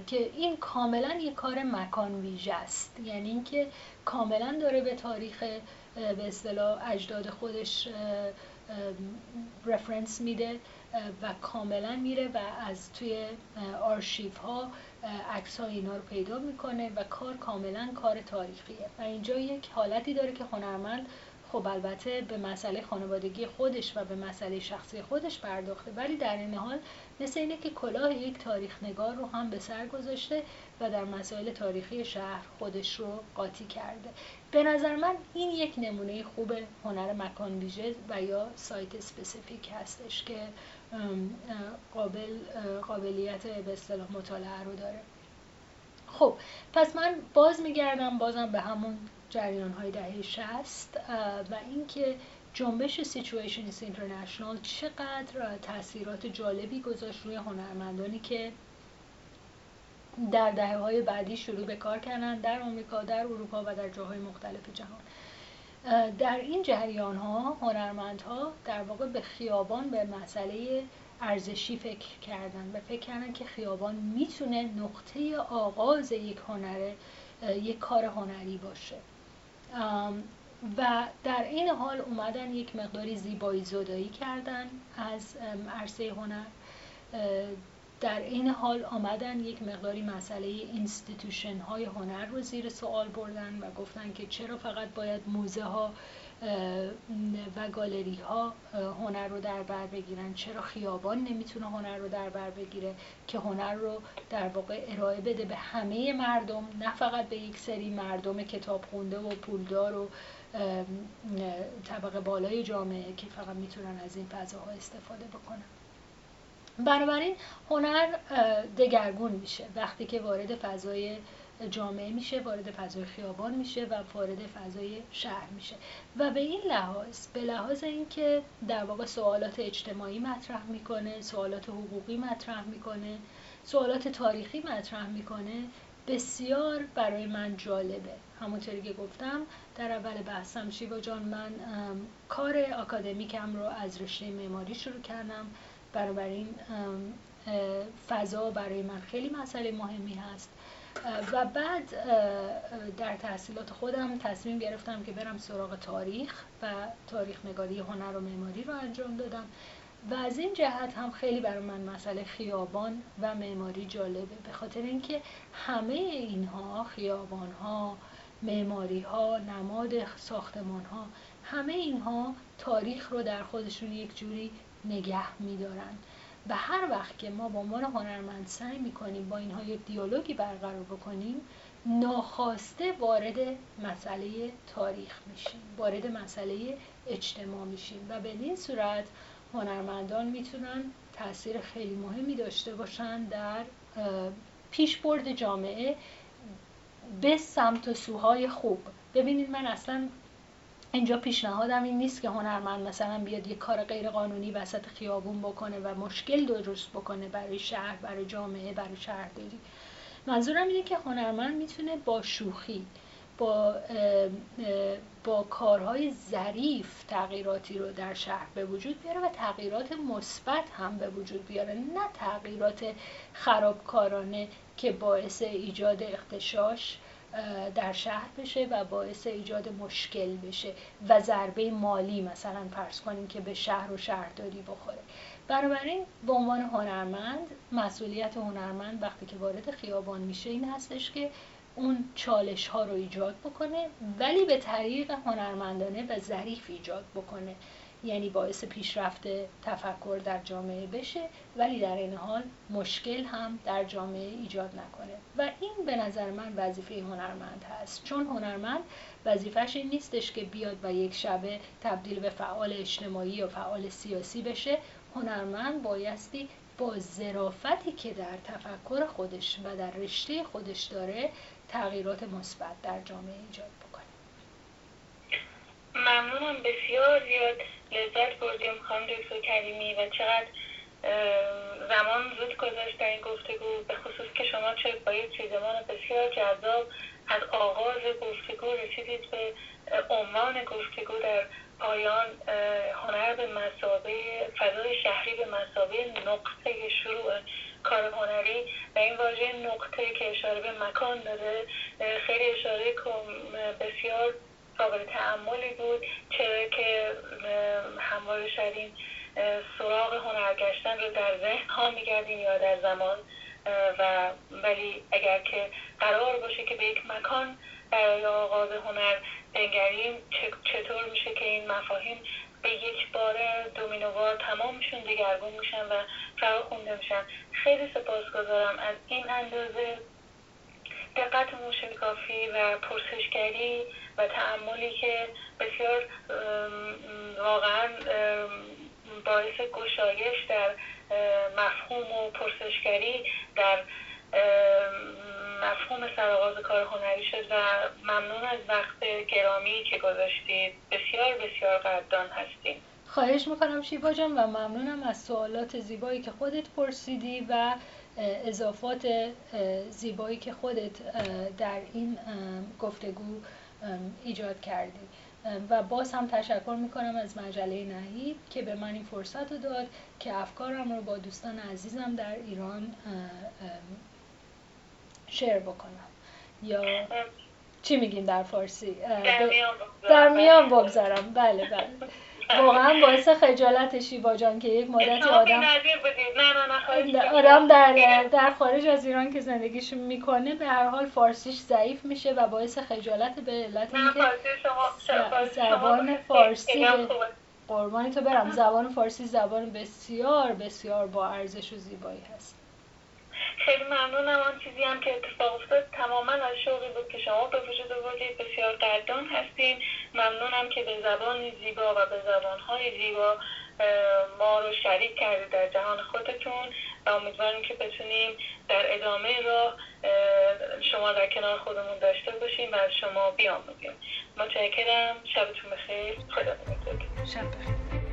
که این کاملا یه کار مکان ویژه است. یعنی اینکه کاملا داره به تاریخ به اصطلاح اجداد خودش رفرنس میده و کاملا میره و از توی آرشیو ها عکس ها اینا رو پیدا میکنه و کار کاملا کار تاریخیه و اینجا یک حالتی داره که هنرمند خب البته به مسئله خانوادگی خودش و به مسئله شخصی خودش پرداخته، ولی در این حال مثل اینه که کلاه یک تاریخ نگار رو هم به سر گذاشته و در مسائل تاریخی شهر خودش رو قاطی کرده. به نظر من این یک نمونه خوب هنر مکان ویژه و یا سایت اسپسیفیک هستش که قابلیت به اصطلاح مطالعه رو داره. خب پس من باز میگردم بازم به همون جریان‌های دهه 60 و اینکه جنبش سیتواسیونیست اینترنشنال چقدر تأثیرات جالبی گذاشت روی هنرمندانی که در دهه‌های بعدی شروع به کار کردن در آمریکا، در اروپا و در جاهای مختلف جهان. در این جریان‌ها هنرمندها در واقع به خیابان، به مسئله ارزشی فکر کردن و فکر کردن که خیابان میتونه نقطه آغاز یک کار هنری باشه و در این حال اومدن یک مقداری زیبایی زدایی کردن از عرصه هنر، در این حال آمدن یک مقداری مسئله اینستیتوشن های هنر رو زیر سوال بردن و گفتن که چرا فقط باید موزه ها و گالری ها هنر رو در بر بگیرن، چرا خیابان نمیتونه هنر رو در بر بگیره که هنر رو در واقع ارائه بده به همه مردم، نه فقط به یک سری مردم کتاب خونده و پولدار و طبقه بالای جامعه که فقط میتونن از این فضاها استفاده بکنن. بنابراین هنر دگرگون میشه وقتی که وارد فضای جامعه میشه، وارد فضای خیابان میشه و وارد فضای شهر میشه و به این لحاظ، به لحاظ اینکه در واقع سوالات اجتماعی مطرح میکنه، سوالات حقوقی مطرح میکنه، سوالات تاریخی مطرح میکنه، بسیار برای من جالبه. همونطوری که گفتم در اول بحثم، شیوا جان، من کار آکادمیکم رو از رشته معماری شروع کردم، بنابراین فضا برای من خیلی مسئله مهمی هست و بعد در تحصیلات خودم تصمیم گرفتم که برم سراغ تاریخ و تاریخ نگاری هنر و معماری رو انجام دادم و از این جهت هم خیلی برای من مسئله خیابان و معماری جالبه، به خاطر اینکه همه اینها، خیابانها، معماریها، نماد ساختمانها، همه اینها تاریخ رو در خودشون یک جوری نگه می‌دارن و هر وقت که ما به عنوان هنرمند سعی می‌کنیم با اینها یک دیالوگی برقرار بکنیم، ناخواسته وارد مسئله تاریخ میشیم، وارد مسئله اجتماع میشیم و به این صورت هنرمندان میتونن تأثیر خیلی مهمی داشته باشن در پیشبرد جامعه به سمت و سوهای خوب. ببینید من اصلاً اینجا پیشنهادم این نیست که هنرمند مثلا بیاد یک کار غیر قانونی وسط خیابون بکنه و مشکل درست بکنه برای شهر، برای جامعه، برای شهرداری. منظورم اینه که هنرمند میتونه با شوخی، با کارهای ظریف تغییراتی رو در شهر به وجود بیاره و تغییرات مثبت هم به وجود بیاره، نه تغییرات خرابکارانه که باعث ایجاد اغتشاش در شهر بشه و باعث ایجاد مشکل بشه و ضربه مالی مثلا فرض کنیم که به شهر و شهرداری بخوره. بنابراین به عنوان هنرمند، مسئولیت هنرمند وقتی که وارد خیابان میشه این هستش که اون چالش ها رو ایجاد بکنه ولی به طریق هنرمندانه و ظریف ایجاد بکنه، یعنی باعث پیشرفت تفکر در جامعه بشه ولی در این حال مشکل هم در جامعه ایجاد نکنه و این به نظر من وظیفه هنرمند هست، چون هنرمند وظیفه‌اش این نیستش که بیاد و یک شبه تبدیل به فعال اجتماعی یا فعال سیاسی بشه. هنرمند بایستی با ظرافتی که در تفکر خودش و در رشته خودش داره تغییرات مثبت در جامعه ایجاد بکنه. ممنونم، بسیار زیاد لذت بردیم خانم دکتر کریمی و چقدر زمان زود گذاشت در این گفتگو، به خصوص که شما چه با یک چیزمان بسیار جذاب از آغاز گفتگو رسیدید به عنوان گفتگو در پایان هنر به مثابه فضای شهری به مثابه نقطه شروع کار هنری و این واژه نقطه که اشاره به مکان داره خیلی اشاره بسیار قابل تأملی بود، چرا که همواره شاید این سراغ هنرگشتن رو در ذهن ها میگردیم یا در زمان و ولی اگر که قرار باشه که به یک مکان برای آغاز هنر بنگریم چطور میشه که این مفاهیم به یک باره دومینووار تمامشون دگرگون میشن و فراخونده میشن. خیلی سپاسگزارم از این اندازه دقت موشکافی و پرسشگری و تأملی که بسیار واقعا باعث گشایش در مفهوم و پرسشگری در مفهوم سرآغاز کار هنری شد و ممنون از وقت گرامی که گذاشتید. بسیار بسیار قدردان هستیم. خواهش میکنم شیوا جان و ممنونم از سوالات زیبایی که خودت پرسیدی و اضافات زیبایی که خودت در این گفتگو ایجاد کردی و باز هم تشکر میکنم از مجله نهیب که به من این فرصت رو داد که افکارم رو با دوستان عزیزم در ایران شیر بکنم یا چی میگین در فارسی در میان بگذارم. بله واقعا باعث خجالت شیوا جان که یک مدتی آدم در خارج از ایران که زندگیش میکنه به هر حال فارسیش ضعیف میشه و باعث خجالت به علت اینکه زبان فارسی قربانی تو برم زبان فارسی زبان بسیار بسیار با ارزش و زیبایی هست. خیلی ممنونم. آن چیزی هم که اتفاق افتاد تماما از شوقی بود که شما به وجود آوردید. بسیار قدردان هستیم. ممنونم که به زبان زیبا و به زبان‌های زیبا ما رو شریک کردید در جهان خودتون و امیدواریم که بتونیم در ادامه راه شما در کنار خودمون داشته باشیم و از شما بیاموزیم. متشکرم. شبتون بخیر. خدا نگهدار. شب بخیر.